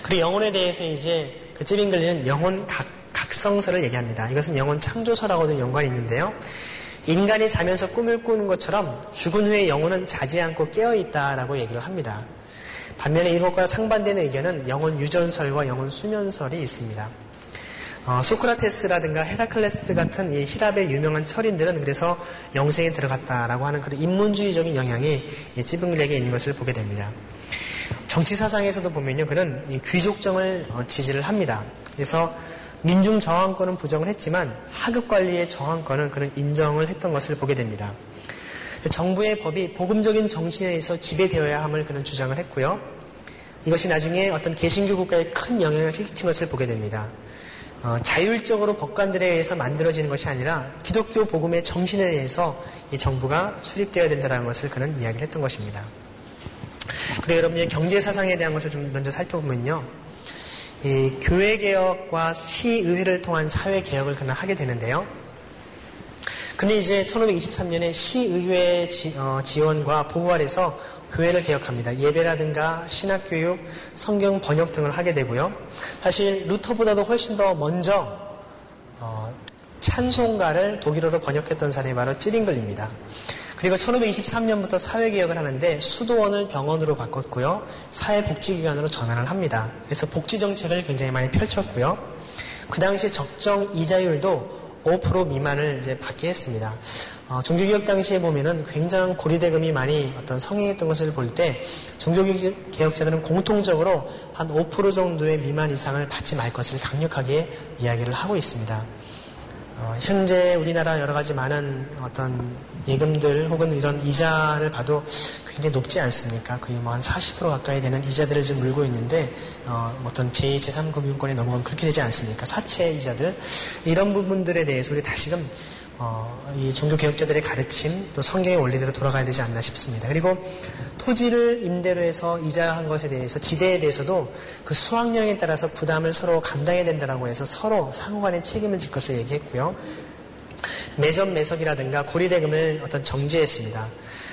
그리고 영혼에 대해서 이제 그 찌빙글리는 영혼 각성설을 얘기합니다. 이것은 영혼 창조설하고도 연관이 있는데요. 인간이 자면서 꿈을 꾸는 것처럼 죽은 후에 영혼은 자지 않고 깨어있다라고 얘기를 합니다. 반면에 이것과 상반되는 의견은 영혼 유전설과 영혼 수면설이 있습니다. 소크라테스라든가 헤라클레스 같은 이 히랍의 유명한 철인들은 그래서 영생에 들어갔다라고 하는 그런 인문주의적인 영향이 찌빙글리에게 있는 것을 보게 됩니다. 정치사상에서도 보면요, 그는 이 귀족정을 지지를 합니다. 그래서 민중저항권은 부정을 했지만 하급관리의 저항권은 그는 인정을 했던 것을 보게 됩니다. 정부의 법이 복음적인 정신에 의해서 지배되어야 함을 그는 주장을 했고요. 이것이 나중에 어떤 개신교 국가에 큰 영향을 끼친 것을 보게 됩니다. 자율적으로 법관들에 의해서 만들어지는 것이 아니라 기독교 복음의 정신에 의해서 이 정부가 수립되어야 된다는 것을 그는 이야기를 했던 것입니다. 그리고 여러분의 경제사상에 대한 것을 좀 먼저 살펴보면요, 이 교회개혁과 시의회를 통한 사회개혁을 그는 하게 되는데요. 근데 이제 1523년에 시의회 지원과 보호 아래서 교회를 개혁합니다. 예배라든가 신학교육, 성경 번역 등을 하게 되고요. 사실 루터보다도 훨씬 더 먼저 찬송가를 독일어로 번역했던 사람이 바로 찌빙글리입니다. 그리고 1523년부터 사회개혁을 하는데 수도원을 병원으로 바꿨고요. 사회복지기관으로 전환을 합니다. 그래서 복지정책을 굉장히 많이 펼쳤고요. 그 당시 적정 이자율도 5% 미만을 이제 받게 했습니다. 종교개혁 당시에 보면은 굉장한 고리대금이 많이 어떤 성행했던 것을 볼 때 종교개혁자들은 공통적으로 한 5% 정도의 미만 이상을 받지 말 것을 강력하게 이야기를 하고 있습니다. 현재 우리나라 여러 가지 많은 어떤 예금들 혹은 이런 이자를 봐도 굉장히 높지 않습니까? 거의 뭐 한 40% 가까이 되는 이자들을 지금 물고 있는데 어떤 제2, 제3금융권에 넘어가면 그렇게 되지 않습니까? 사채 이자들 이런 부분들에 대해서 우리 다시금 이 종교개혁자들의 가르침 또 성경의 원리대로 돌아가야 되지 않나 싶습니다. 그리고 토지를 임대로 해서 이자한 것에 대해서 지대에 대해서도 그 수확량에 따라서 부담을 서로 감당해야 된다라고 해서 서로 상호간의 책임을 질 것을 얘기했고요. 매점 매석이라든가 고리대금을 어떤 정지했습니다.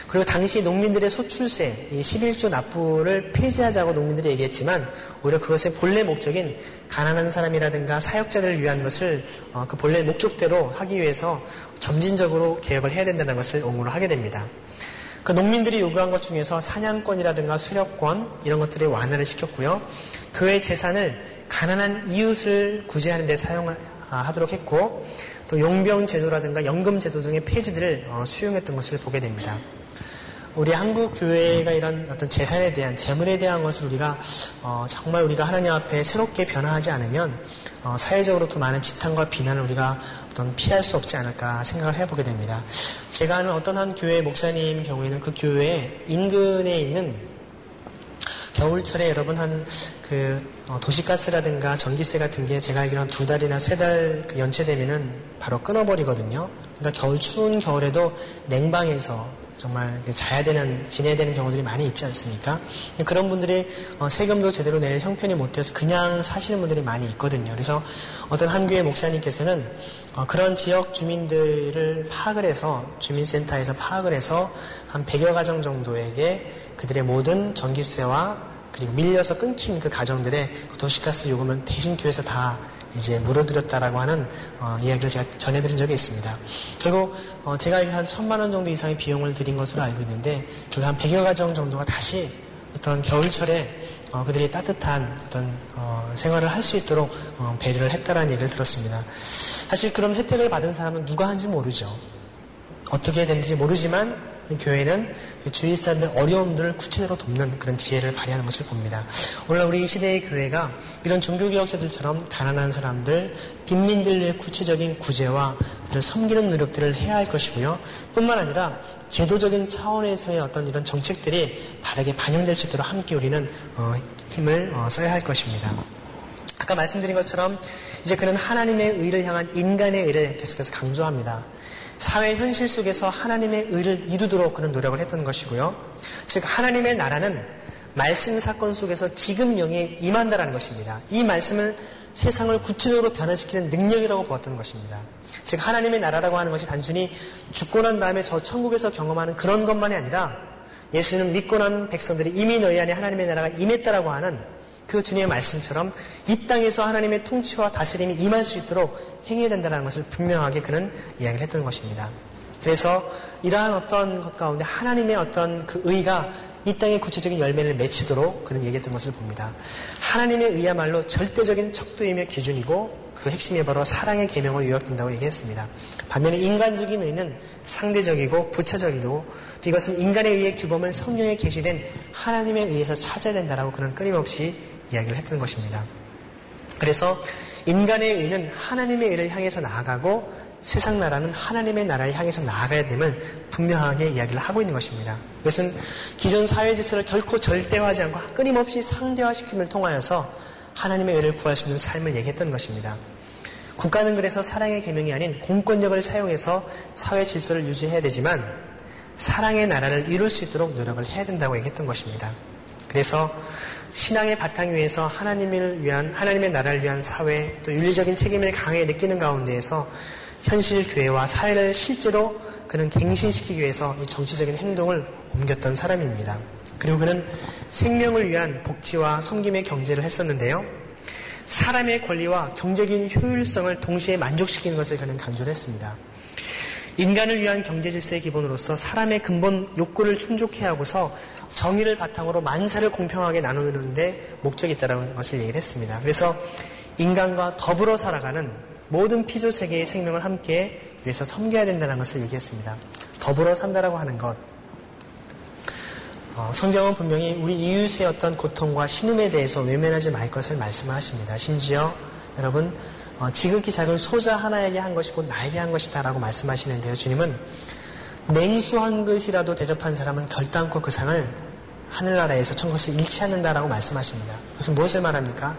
그리고 당시 농민들의 소출세, 이 11조 납부를 폐지하자고 농민들이 얘기했지만 오히려 그것의 본래 목적인 가난한 사람이라든가 사역자들을 위한 것을 그 본래 목적대로 하기 위해서 점진적으로 개혁을 해야 된다는 것을 옹호를 하게 됩니다. 그 농민들이 요구한 것 중에서 사냥권이라든가 수렵권 이런 것들의 완화를 시켰고요. 교회 재산을 가난한 이웃을 구제하는 데 사용하도록 했고 또 용병 제도라든가 연금 제도 등의 폐지들을 수용했던 것을 보게 됩니다. 우리 한국 교회가 이런 어떤 재산에 대한 재물에 대한 것을 우리가 정말 우리가 하나님 앞에 새롭게 변화하지 않으면 사회적으로 더 많은 지탄과 비난을 우리가 어떤 피할 수 없지 않을까 생각을 해보게 됩니다. 제가 아는 어떤 한 교회 목사님 경우에는 그 교회 인근에 있는 겨울철에 여러분 도시가스라든가 전기세 같은 게 제가 알기로는 2달이나 3달 연체되면은 바로 끊어버리거든요. 그러니까 추운 겨울에도 냉방에서 정말 지내야 되는 경우들이 많이 있지 않습니까? 그런 분들이 세금도 제대로 낼 형편이 못돼서 그냥 사시는 분들이 많이 있거든요. 그래서 어떤 한 교회 목사님께서는 그런 지역 주민들을 파악을 해서 주민센터에서 파악을 해서 한 100여 가정 정도에게 그들의 모든 전기세와 그리고 밀려서 끊긴 그 가정들의 도시가스 요금을 대신 교회에서 다 이제 물어드렸다라고 하는 이야기를 제가 전해드린 적이 있습니다. 결국 제가 한 1,000만 원 정도 이상의 비용을 드린 것으로 알고 있는데 결국 한 100여 가정 정도가 다시 어떤 겨울철에 그들이 따뜻한 어떤 생활을 할 수 있도록 배려를 했다라는 얘기를 들었습니다. 사실 그런 혜택을 받은 사람은 누가 한지 모르죠. 어떻게 됐는지 모르지만 교회는 주위 사람들의 어려움들을 구체적으로 돕는 그런 지혜를 발휘하는 것을 봅니다. 오늘날 우리 시대의 교회가 이런 종교개혁자들처럼 가난한 사람들, 빈민들 위해 구체적인 구제와 그들을 섬기는 노력들을 해야 할 것이고요. 뿐만 아니라 제도적인 차원에서의 어떤 이런 정책들이 바르게 반영될 수 있도록 함께 우리는 힘을 써야 할 것입니다. 아까 말씀드린 것처럼 이제 그는 하나님의 의를 향한 인간의 의를 계속해서 강조합니다. 사회 현실 속에서 하나님의 의를 이루도록 그런 노력을 했던 것이고요. 즉 하나님의 나라는 말씀 사건 속에서 지금 영에 임한다라는 것입니다. 이 말씀을 세상을 구체적으로 변화시키는 능력이라고 보았던 것입니다. 즉 하나님의 나라라고 하는 것이 단순히 죽고 난 다음에 저 천국에서 경험하는 그런 것만이 아니라 예수는 믿고 난 백성들이 이미 너희 안에 하나님의 나라가 임했다라고 하는 그 주님의 말씀처럼 이 땅에서 하나님의 통치와 다스림이 임할 수 있도록 행해야 된다는 것을 분명하게 그는 이야기를 했던 것입니다. 그래서 이러한 어떤 것 가운데 하나님의 어떤 그 의가 이 땅에 구체적인 열매를 맺히도록 그는 얘기했던 것을 봅니다. 하나님의 의야말로 절대적인 척도이며 기준이고 그 핵심이 바로 사랑의 계명으로 요약된다고 얘기했습니다. 반면에 인간적인 의는 상대적이고 부차적이고 또 이것은 인간에 의해 규범을 성경에 게시된 하나님에 의해서 찾아야 된다라고 그는 끊임없이 이야기를 했던 것입니다. 그래서 인간의 의는 하나님의 의를 향해서 나아가고 세상 나라는 하나님의 나라를 향해서 나아가야 됨을 분명하게 이야기를 하고 있는 것입니다. 이것은 기존 사회 질서를 결코 절대화하지 않고 끊임없이 상대화시킴을 통하여서 하나님의 의를 구할 수 있는 삶을 얘기했던 것입니다. 국가는 그래서 사랑의 계명이 아닌 공권력을 사용해서 사회 질서를 유지해야 되지만 사랑의 나라를 이룰 수 있도록 노력을 해야 된다고 얘기했던 것입니다. 그래서 신앙의 바탕 위에서 하나님의 나라를 위한 사회 또 윤리적인 책임을 강하게 느끼는 가운데에서 현실 교회와 사회를 실제로 그는 갱신시키기 위해서 이 정치적인 행동을 옮겼던 사람입니다. 그리고 그는 생명을 위한 복지와 섬김의 경제를 했었는데요. 사람의 권리와 경제적인 효율성을 동시에 만족시키는 것을 그는 강조를 했습니다. 인간을 위한 경제 질서의 기본으로서 사람의 근본 욕구를 충족해야 하고서 정의를 바탕으로 만사를 공평하게 나누는 데 목적이 있다는 것을 얘기를 했습니다. 그래서 인간과 더불어 살아가는 모든 피조 세계의 생명을 함께 위해서 섬겨야 된다는 것을 얘기했습니다. 더불어 산다라고 하는 것. 성경은 분명히 우리 이웃의 어떤 고통과 신음에 대해서 외면하지 말 것을 말씀하십니다. 심지어 여러분 지극히 작은 소자 하나에게 한 것이 곧 나에게 한 것이다 라고 말씀하시는데요. 주님은 냉수한 것이라도 대접한 사람은 결단코 그 상을 하늘나라에서 천것을 잃지 않는다라고 말씀하십니다. 그것은 무엇을 말합니까?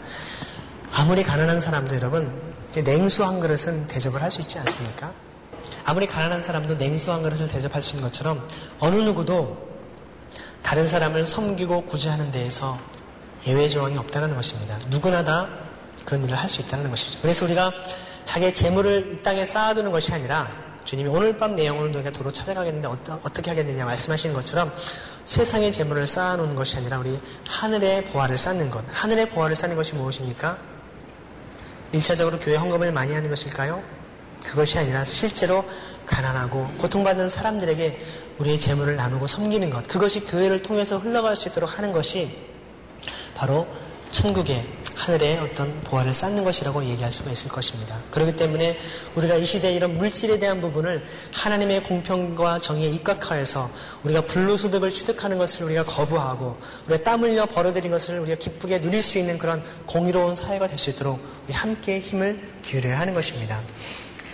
아무리 가난한 사람도 여러분 냉수 한 그릇은 대접을 할 수 있지 않습니까? 아무리 가난한 사람도 냉수 한 그릇을 대접할 수 있는 것처럼 어느 누구도 다른 사람을 섬기고 구제하는 데에서 예외 조항이 없다는 것입니다. 누구나 다 그런 일을 할 수 있다는 것이죠. 그래서 우리가 자기의 재물을 이 땅에 쌓아두는 것이 아니라 주님이 오늘 밤 내 영혼을 너희가 도로 찾아가겠는데 어떻게 하겠느냐 말씀하시는 것처럼 세상의 재물을 쌓아놓는 것이 아니라 우리 하늘의 보화를 쌓는 것. 하늘의 보화를 쌓는 것이 무엇입니까? 1차적으로 교회 헌금을 많이 하는 것일까요? 그것이 아니라 실제로 가난하고 고통받는 사람들에게 우리의 재물을 나누고 섬기는 것, 그것이 교회를 통해서 흘러갈 수 있도록 하는 것이 바로 천국의 하늘의 어떤 보화를 쌓는 것이라고 얘기할 수가 있을 것입니다. 그렇기 때문에 우리가 이 시대에 이런 물질에 대한 부분을 하나님의 공평과 정의에 입각하여서 우리가 불로소득을 취득하는 것을 우리가 거부하고 우리가 땀 흘려 벌어들인 것을 우리가 기쁘게 누릴 수 있는 그런 공의로운 사회가 될 수 있도록 우리 함께 힘을 기울여야 하는 것입니다.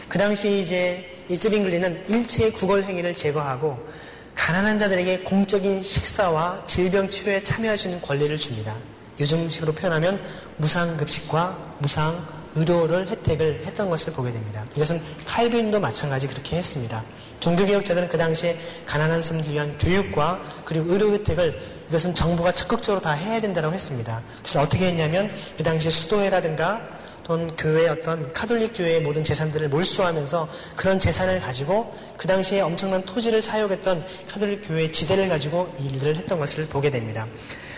그 당시 이제 이 쯔빙글리는 일체의 구걸 행위를 제거하고 가난한 자들에게 공적인 식사와 질병 치료에 참여할 수 있는 권리를 줍니다. 요즘식으로 표현하면 무상급식과 무상의료를 혜택을 했던 것을 보게 됩니다. 이것은 칼빈도 마찬가지 그렇게 했습니다. 종교개혁자들은 그 당시에 가난한 사람들을 위한 교육과 그리고 의료 혜택을 이것은 정부가 적극적으로 다 해야 된다고 했습니다. 그래서 어떻게 했냐면 그 당시에 수도회라든가 또는 교회의 어떤 카톨릭 교회의 모든 재산들을 몰수하면서 그런 재산을 가지고 그 당시에 엄청난 토지를 사용했던 카톨릭 교회의 지대를 가지고 이 일을 했던 것을 보게 됩니다.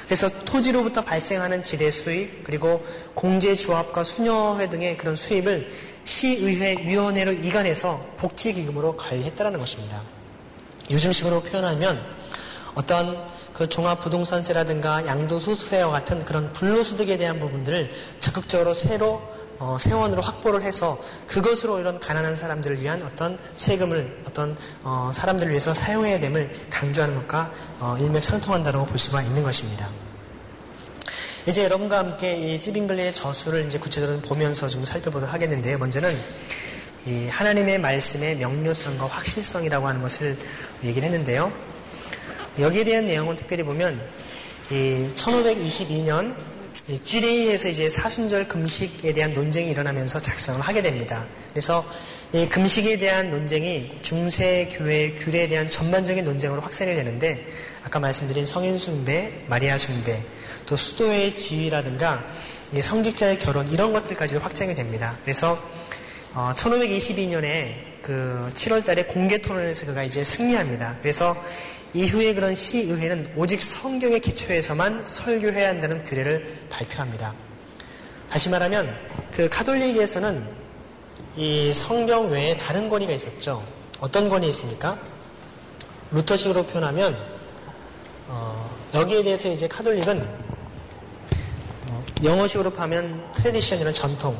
그래서 토지로부터 발생하는 지대 수익 그리고 공제조합과 수녀회 등의 그런 수입을 시의회 위원회로 이관해서 복지기금으로 관리했다라는 것입니다. 요즘식으로 표현하면 어떤 그 종합부동산세라든가 양도소득세와 같은 그런 불로소득에 대한 부분들을 적극적으로 새로 세원으로 확보를 해서 그것으로 이런 가난한 사람들을 위한 어떤 세금을 어떤 사람들을 위해서 사용해야 됨을 강조하는 것과 일맥상통한다고 볼 수가 있는 것입니다. 이제 여러분과 함께 이 쯔빙글리의 저술을 이제 구체적으로 보면서 좀 살펴보도록 하겠는데요. 먼저는 이 하나님의 말씀의 명료성과 확실성이라고 하는 것을 얘기를 했는데요. 여기에 대한 내용은 특별히 보면 이 1522년 쥐레이에서 이제 사순절 금식에 대한 논쟁이 일어나면서 작성을 하게 됩니다. 그래서 이 금식에 대한 논쟁이 중세 교회 규례에 대한 전반적인 논쟁으로 확산이 되는데 아까 말씀드린 성인 숭배, 마리아 숭배, 또 수도회의 지위라든가 성직자의 결혼 이런 것들까지도 확장이 됩니다. 그래서 1522년에 그 7월달에 공개 토론에서 그가 이제 승리합니다. 그래서 이후에 그런 시의회는 오직 성경의 기초에서만 설교해야 한다는 규례를 발표합니다. 다시 말하면 그 카톨릭에서는 이 성경 외에 다른 권위가 있었죠. 어떤 권위 있습니까? 루터식으로 표현하면 여기에 대해서 이제 카톨릭은 영어식으로 하면 트레디션이라는 전통,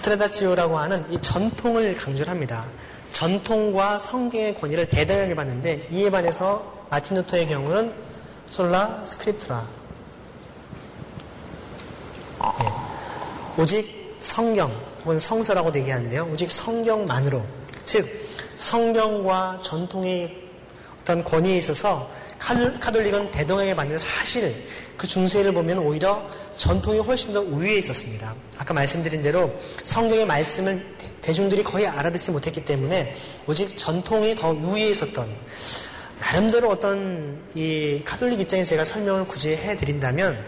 트레다치오라고 하는 이 전통을 강조를 합니다. 전통과 성경의 권위를 대등하게 봤는데 이에 반해서 마틴 루터의 경우는 솔라 스크립투라, 오직 성경 혹은 성서라고 얘기하는데요. 오직 성경만으로, 즉 성경과 전통의 어떤 권위에 있어서 카톨릭은 대등하게 봤는데 사실 그 중세를 보면 오히려 전통이 훨씬 더 우위에 있었습니다. 아까 말씀드린 대로 성경의 말씀을 대중들이 거의 알아듣지 못했기 때문에 오직 전통이 더 우위에 있었던, 나름대로 어떤 이 카톨릭 입장에서 제가 설명을 굳이 해드린다면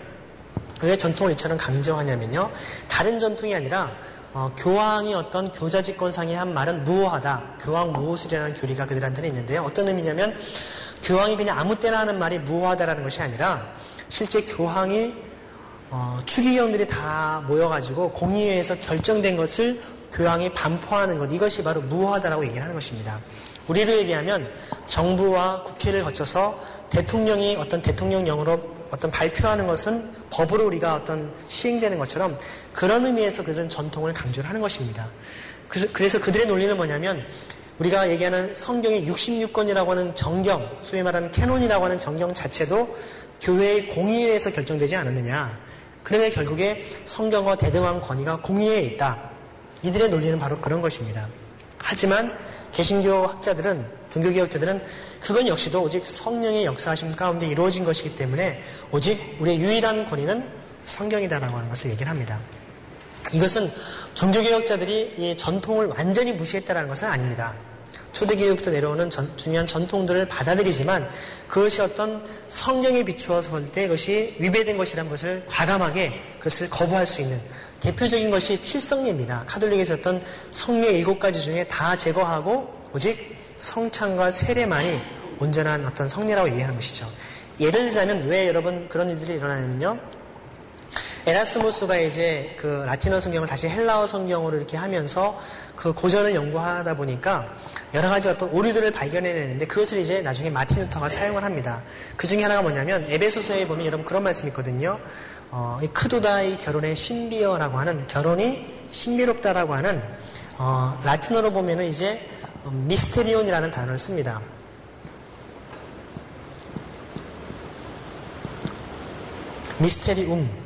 왜 전통을 이처럼 강조하냐면요, 다른 전통이 아니라 교황이 어떤 교자직권상의 한 말은 무오하다, 교황 무오술이라는 교리가 그들한테는 있는데요. 어떤 의미냐면 교황이 그냥 아무 때나 하는 말이 무오하다라는 것이 아니라 실제 교황이 추기경들이 다 모여가지고 공의회에서 결정된 것을 교황이 반포하는 것, 이것이 바로 무오하다라고 얘기를 하는 것입니다. 우리로 얘기하면 정부와 국회를 거쳐서 대통령이 어떤 대통령령으로 어떤 발표하는 것은 법으로 우리가 어떤 시행되는 것처럼 그런 의미에서 그들은 전통을 강조를 하는 것입니다. 그래서 그들의 논리는 뭐냐면 우리가 얘기하는 성경의 66권이라고 하는 정경, 소위 말하는 캐논이라고 하는 정경 자체도 교회의 공의회에서 결정되지 않았느냐. 그러면 결국에 성경과 대등한 권위가 공의회에 있다. 이들의 논리는 바로 그런 것입니다. 하지만 개신교 학자들은, 종교개혁자들은 그건 역시도 오직 성령의 역사하심 가운데 이루어진 것이기 때문에 오직 우리의 유일한 권위는 성경이다라고 하는 것을 얘기를 합니다. 이것은 종교개혁자들이 이 전통을 완전히 무시했다는 것은 아닙니다. 초대교회부터 내려오는 중요한 전통들을 받아들이지만 그것이 어떤 성경에 비추어서 볼 때 그것이 위배된 것이라는 것을 과감하게 그것을 거부할 수 있는 대표적인 것이 칠성례입니다. 카톨릭에서 어떤 성례 7가지 중에 다 제거하고 오직 성찬과 세례만이 온전한 어떤 성례라고 얘기하는 것이죠. 예를 들자면 왜 여러분 그런 일들이 일어나냐면요. 에라스무스가 이제 그 라틴어 성경을 다시 헬라어 성경으로 이렇게 하면서 그 고전을 연구하다 보니까 여러 가지 어떤 오류들을 발견해내는데 그것을 이제 나중에 마틴 루터가 사용을 합니다. 그 중에 하나가 뭐냐면 에베소서에 보면 여러분 그런 말씀이 있거든요. 이 크도다이 결혼의 신비어라고 하는 결혼이 신비롭다라고 하는 라틴어로 보면은 이제 미스테리온이라는 단어를 씁니다. 미스테리움.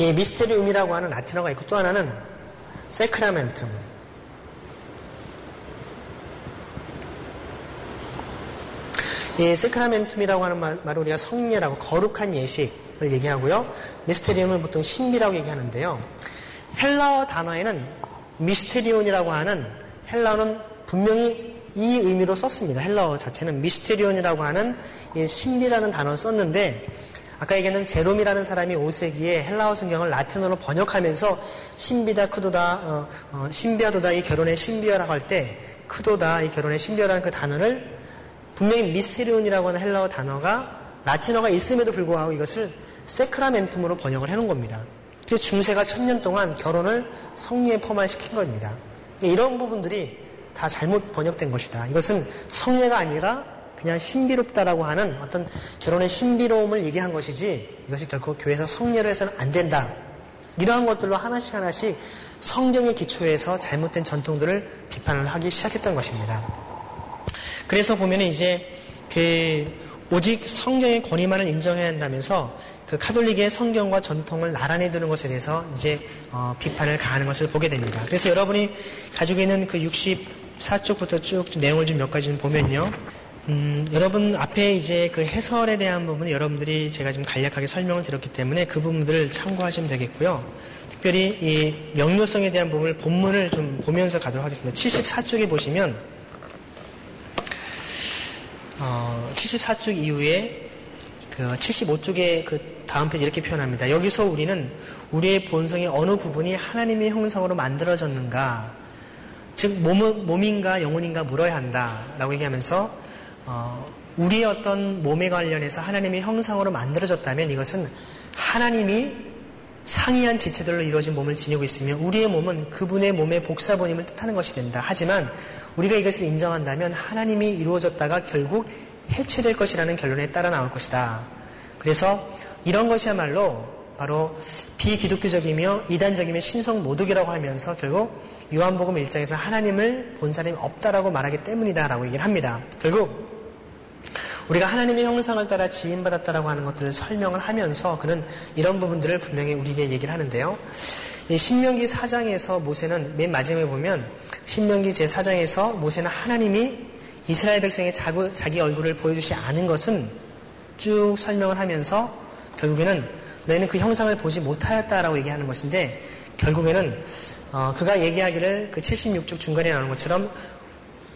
이 미스테리움이라고 하는 라틴어가 있고 또 하나는 세크라멘툼. 이 세크라멘툼이라고 하는 말은 우리가 성례라고 거룩한 예식을 얘기하고요. 미스테리움은 보통 신비라고 얘기하는데요. 헬라어 단어에는 미스테리온이라고 하는 헬라어는 분명히 이 의미로 썼습니다. 헬라어 자체는 미스테리온이라고 하는 이 신비라는 단어를 썼는데 아까 얘기했던 제롬이라는 사람이 5세기에 헬라어 성경을 라틴어로 번역하면서 신비다 크도다 신비하도다 이 결혼의 신비어라고 할 때 크도다 이 결혼의 신비어라는 그 단어를 분명히 미스테리온이라고 하는 헬라어 단어가 라틴어가 있음에도 불구하고 이것을 세크라멘툼으로 번역을 해놓은 겁니다. 그래서 중세가 1000년 동안 결혼을 성례에 포괄시킨 겁니다. 이런 부분들이 다 잘못 번역된 것이다. 이것은 성례가 아니라 그냥 신비롭다라고 하는 어떤 결혼의 신비로움을 얘기한 것이지 이것이 결코 교회에서 성례로 해서는 안 된다. 이러한 것들로 하나씩 하나씩 성경의 기초에서 잘못된 전통들을 비판을 하기 시작했던 것입니다. 그래서 보면 이제 그 오직 성경의 권위만을 인정해야 한다면서 그 카톨릭의 성경과 전통을 나란히 두는 것에 대해서 이제 비판을 가하는 것을 보게 됩니다. 그래서 여러분이 가지고 있는 그 64쪽부터 쭉 내용을 좀 몇 가지 좀 보면요. 여러분 앞에 이제 그 해설에 대한 부분 여러분들이 제가 지금 간략하게 설명을 드렸기 때문에 그 부분들을 참고하시면 되겠고요. 특별히 이 명료성에 대한 부분을 본문을 좀 보면서 가도록 하겠습니다. 74쪽에 보시면 74쪽 이후에 그 75쪽에 그 다음 페이지 이렇게 표현합니다. 여기서 우리는 우리의 본성의 어느 부분이 하나님의 형상으로 만들어졌는가, 즉 몸인가 영혼인가 물어야 한다라고 얘기하면서 우리의 어떤 몸에 관련해서 하나님의 형상으로 만들어졌다면 이것은 하나님이 상이한 지체들로 이루어진 몸을 지니고 있으며 우리의 몸은 그분의 몸의 복사본임을 뜻하는 것이 된다. 하지만 우리가 이것을 인정한다면 하나님이 이루어졌다가 결국 해체될 것이라는 결론에 따라 나올 것이다. 그래서 이런 것이야말로 바로 비기독교적이며 이단적이며 신성 모독이라고 하면서 결국 요한복음 1장에서 하나님을 본 사람이 없다라고 말하기 때문이다 라고 얘기를 합니다. 결국 우리가 하나님의 형상을 따라 지음받았다라고 하는 것들을 설명을 하면서 그는 이런 부분들을 분명히 우리에게 얘기를 하는데요. 신명기 4장에서 모세는 맨 마지막에 보면 신명기 제4장에서 모세는 하나님이 이스라엘 백성의 자기 얼굴을 보여주지 않은 것은 쭉 설명을 하면서 결국에는 너희는 그 형상을 보지 못하였다라고 얘기하는 것인데 결국에는 그가 얘기하기를 그 76쪽 중간에 나오는 것처럼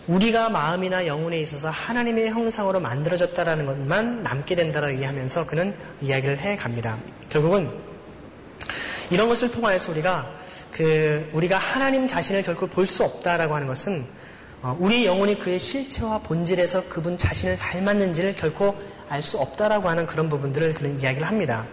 우리가 마음이나 영혼에 있어서 하나님의 형상으로 만들어졌다라는 것만 남게 된다라고 얘기하면서 그는 이야기를 해갑니다. 결국은 이런 것을 통하여서 우리가 하나님 자신을 결코 볼 수 없다라고 하는 것은 우리 영혼이 그의 실체와 본질에서 그분 자신을 닮았는지를 결코 알 수 없다라고 하는 그런 부분들을 그는 이야기를 합니다.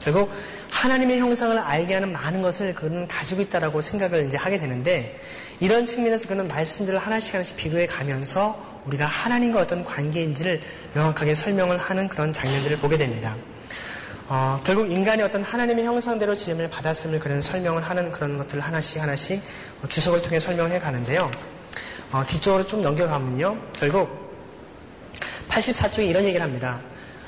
결국 하나님의 형상을 알게 하는 많은 것을 그는 가지고 있다라고 생각을 이제 하게 되는데, 이런 측면에서 그는 말씀들을 하나씩 하나씩 비교해 가면서 우리가 하나님과 어떤 관계인지를 명확하게 설명을 하는 그런 장면들을 보게 됩니다. 결국 인간이 어떤 하나님의 형상대로 지음을 받았음을 그는 설명을 하는 그런 것들을 하나씩 하나씩 주석을 통해 설명해 가는데요. 뒤쪽으로 좀 넘겨가면요. 결국 84쪽에 이런 얘기를 합니다.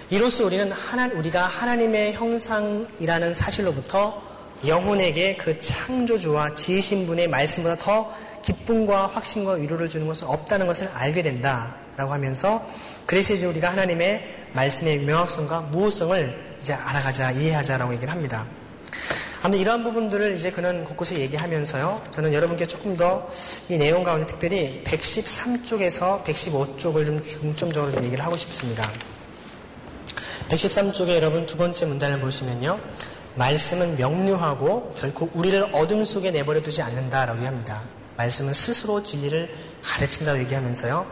이로써 우리는 우리가 하나님의 형상이라는 사실로부터 영혼에게 그 창조주와 지으신 분의 말씀보다 더 기쁨과 확신과 위로를 주는 것은 없다는 것을 알게 된다라고 하면서, 그래서 이제 우리가 하나님의 말씀의 명확성과 무호성을 이제 알아가자, 이해하자라고 얘기를 합니다. 아무튼 이러한 부분들을 이제 그는 곳곳에 얘기하면서요, 저는 여러분께 조금 더 이 내용 가운데 특별히 113쪽에서 115쪽을 좀 중점적으로 좀 얘기를 하고 싶습니다. 113쪽에 여러분 두 번째 문단을 보시면요, 말씀은 명료하고 결코 우리를 어둠 속에 내버려 두지 않는다라고 얘기합니다. 말씀은 스스로 진리를 가르친다고 얘기하면서요,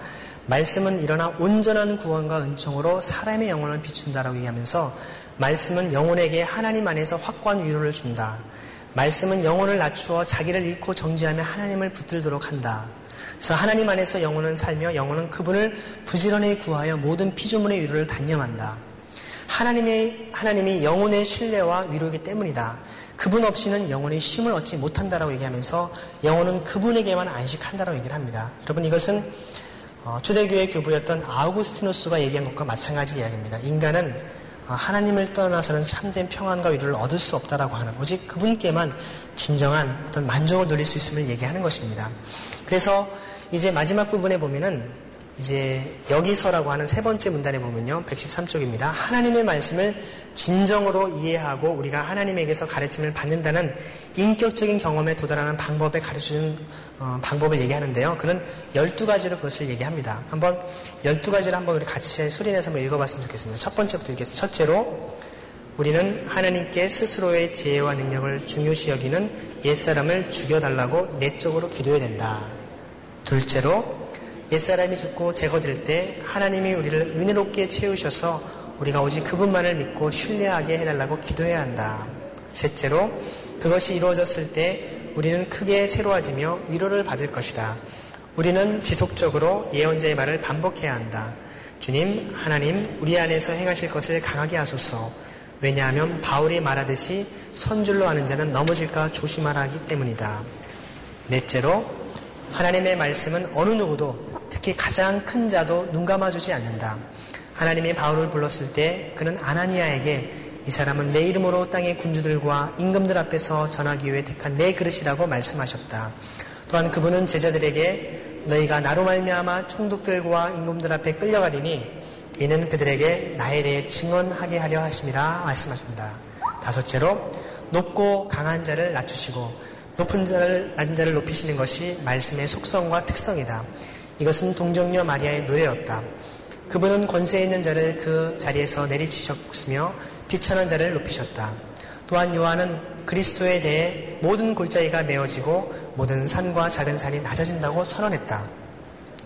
말씀은 일어나 온전한 구원과 은총으로 사람의 영혼을 비춘다라고 얘기하면서, 말씀은 영혼에게 하나님 안에서 확고한 위로를 준다. 말씀은 영혼을 낮추어 자기를 잃고 정죄하며 하나님을 붙들도록 한다. 그래서 하나님 안에서 영혼은 살며 영혼은 그분을 부지런히 구하여 모든 피조물의 위로를 단념한다. 하나님이 영혼의 신뢰와 위로이기 때문이다. 그분 없이는 영혼이 쉼을 얻지 못한다라고 얘기하면서 영혼은 그분에게만 안식한다라고 얘기를 합니다. 여러분, 이것은 초대교회 교부였던 아우구스티누스가 얘기한 것과 마찬가지 이야기입니다. 인간은 하나님을 떠나서는 참된 평안과 위로를 얻을 수 없다라고 하는, 오직 그분께만 진정한 어떤 만족을 누릴 수 있음을 얘기하는 것입니다. 그래서 이제 마지막 부분에 보면은, 이제 여기서라고 하는 세 번째 문단에 보면요, 113쪽입니다. 하나님의 말씀을 진정으로 이해하고 우리가 하나님에게서 가르침을 받는다는 인격적인 경험에 도달하는 방법에 가르쳐주는 방법을 얘기하는데요. 그는 12가지로 그것을 얘기합니다. 한번 12가지를 한번 우리 같이 소리내서 한번 읽어봤으면 좋겠습니다. 첫 번째부터 읽겠습니다. 첫째로, 우리는 하나님께 스스로의 지혜와 능력을 중요시 여기는 옛사람을 죽여달라고 내적으로 기도해야 된다. 둘째로, 옛사람이 죽고 제거될 때 하나님이 우리를 은혜롭게 채우셔서 우리가 오직 그분만을 믿고 신뢰하게 해달라고 기도해야 한다. 셋째로, 그것이 이루어졌을 때 우리는 크게 새로워지며 위로를 받을 것이다. 우리는 지속적으로 예언자의 말을 반복해야 한다. 주님, 하나님, 우리 안에서 행하실 것을 강하게 하소서. 왜냐하면 바울이 말하듯이 선줄로 아는 자는 넘어질까 조심하라 하기 때문이다. 넷째로, 하나님의 말씀은 어느 누구도, 특히 가장 큰 자도 눈 감아주지 않는다. 하나님이 바울을 불렀을 때 그는 아나니아에게 이 사람은 내 이름으로 땅의 군주들과 임금들 앞에서 전하기 위해 택한 내 그릇이라고 말씀하셨다. 또한 그분은 제자들에게 너희가 나로 말미암아 총독들과 임금들 앞에 끌려가리니 이는 그들에게 나에 대해 증언하게 하려 하심이라 말씀하신다. 다섯째로, 높고 강한 자를 낮추시고 높은 자를 낮은 자를 높이시는 것이 말씀의 속성과 특성이다. 이것은 동정녀 마리아의 노래였다. 그분은 권세 있는 자를 그 자리에서 내리치셨으며 비천한 자를 높이셨다. 또한 요한은 그리스도에 대해 모든 골짜기가 메어지고 모든 산과 작은 산이 낮아진다고 선언했다.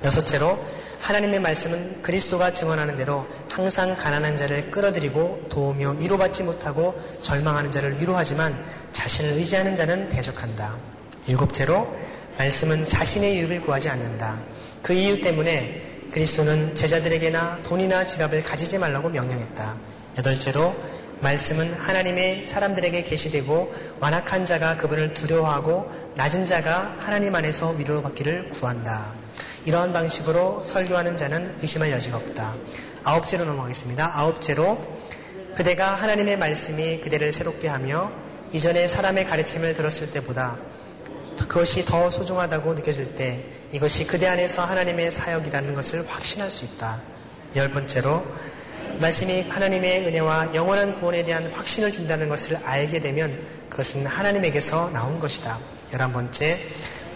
여섯째로, 하나님의 말씀은 그리스도가 증언하는 대로 항상 가난한 자를 끌어들이고 도우며 위로받지 못하고 절망하는 자를 위로하지만 자신을 의지하는 자는 대적한다. 일곱째로, 말씀은 자신의 유익을 구하지 않는다. 그 이유 때문에 그리스도는 제자들에게나 돈이나 지갑을 가지지 말라고 명령했다. 여덟째로, 말씀은 하나님의 사람들에게 계시되고 완악한 자가 그분을 두려워하고 낮은 자가 하나님 안에서 위로받기를 구한다. 이러한 방식으로 설교하는 자는 의심할 여지가 없다. 아홉째로 넘어가겠습니다. 아홉째로, 그대가 하나님의 말씀이 그대를 새롭게 하며 이전에 사람의 가르침을 들었을 때보다 그것이 더 소중하다고 느껴질 때 이것이 그대 안에서 하나님의 사역이라는 것을 확신할 수 있다. 열 번째로, 말씀이 하나님의 은혜와 영원한 구원에 대한 확신을 준다는 것을 알게 되면 그것은 하나님에게서 나온 것이다. 열한 번째,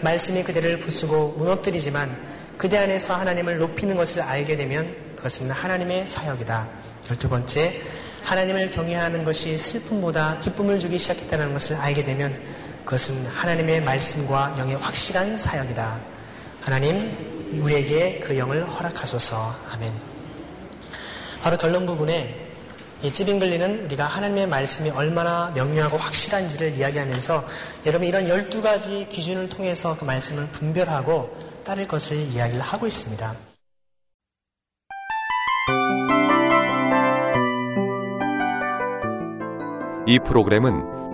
말씀이 그대를 부수고 무너뜨리지만 그대 안에서 하나님을 높이는 것을 알게 되면 그것은 하나님의 사역이다. 열두 번째, 하나님을 경외하는 것이 슬픔보다 기쁨을 주기 시작했다는 것을 알게 되면 그것은 하나님의 말씀과 영의 확실한 사역이다. 하나님, 우리에게 그 영을 허락하소서. 아멘. 바로 결론 부분에 이 찌빙글리는 우리가 하나님의 말씀이 얼마나 명료하고 확실한지를 이야기하면서 여러분 이런 12가지 기준을 통해서 그 말씀을 분별하고 따를 것을 이야기를 하고 있습니다. 이 프로그램은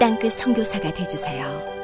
땅끝 선교사가 되어주세요.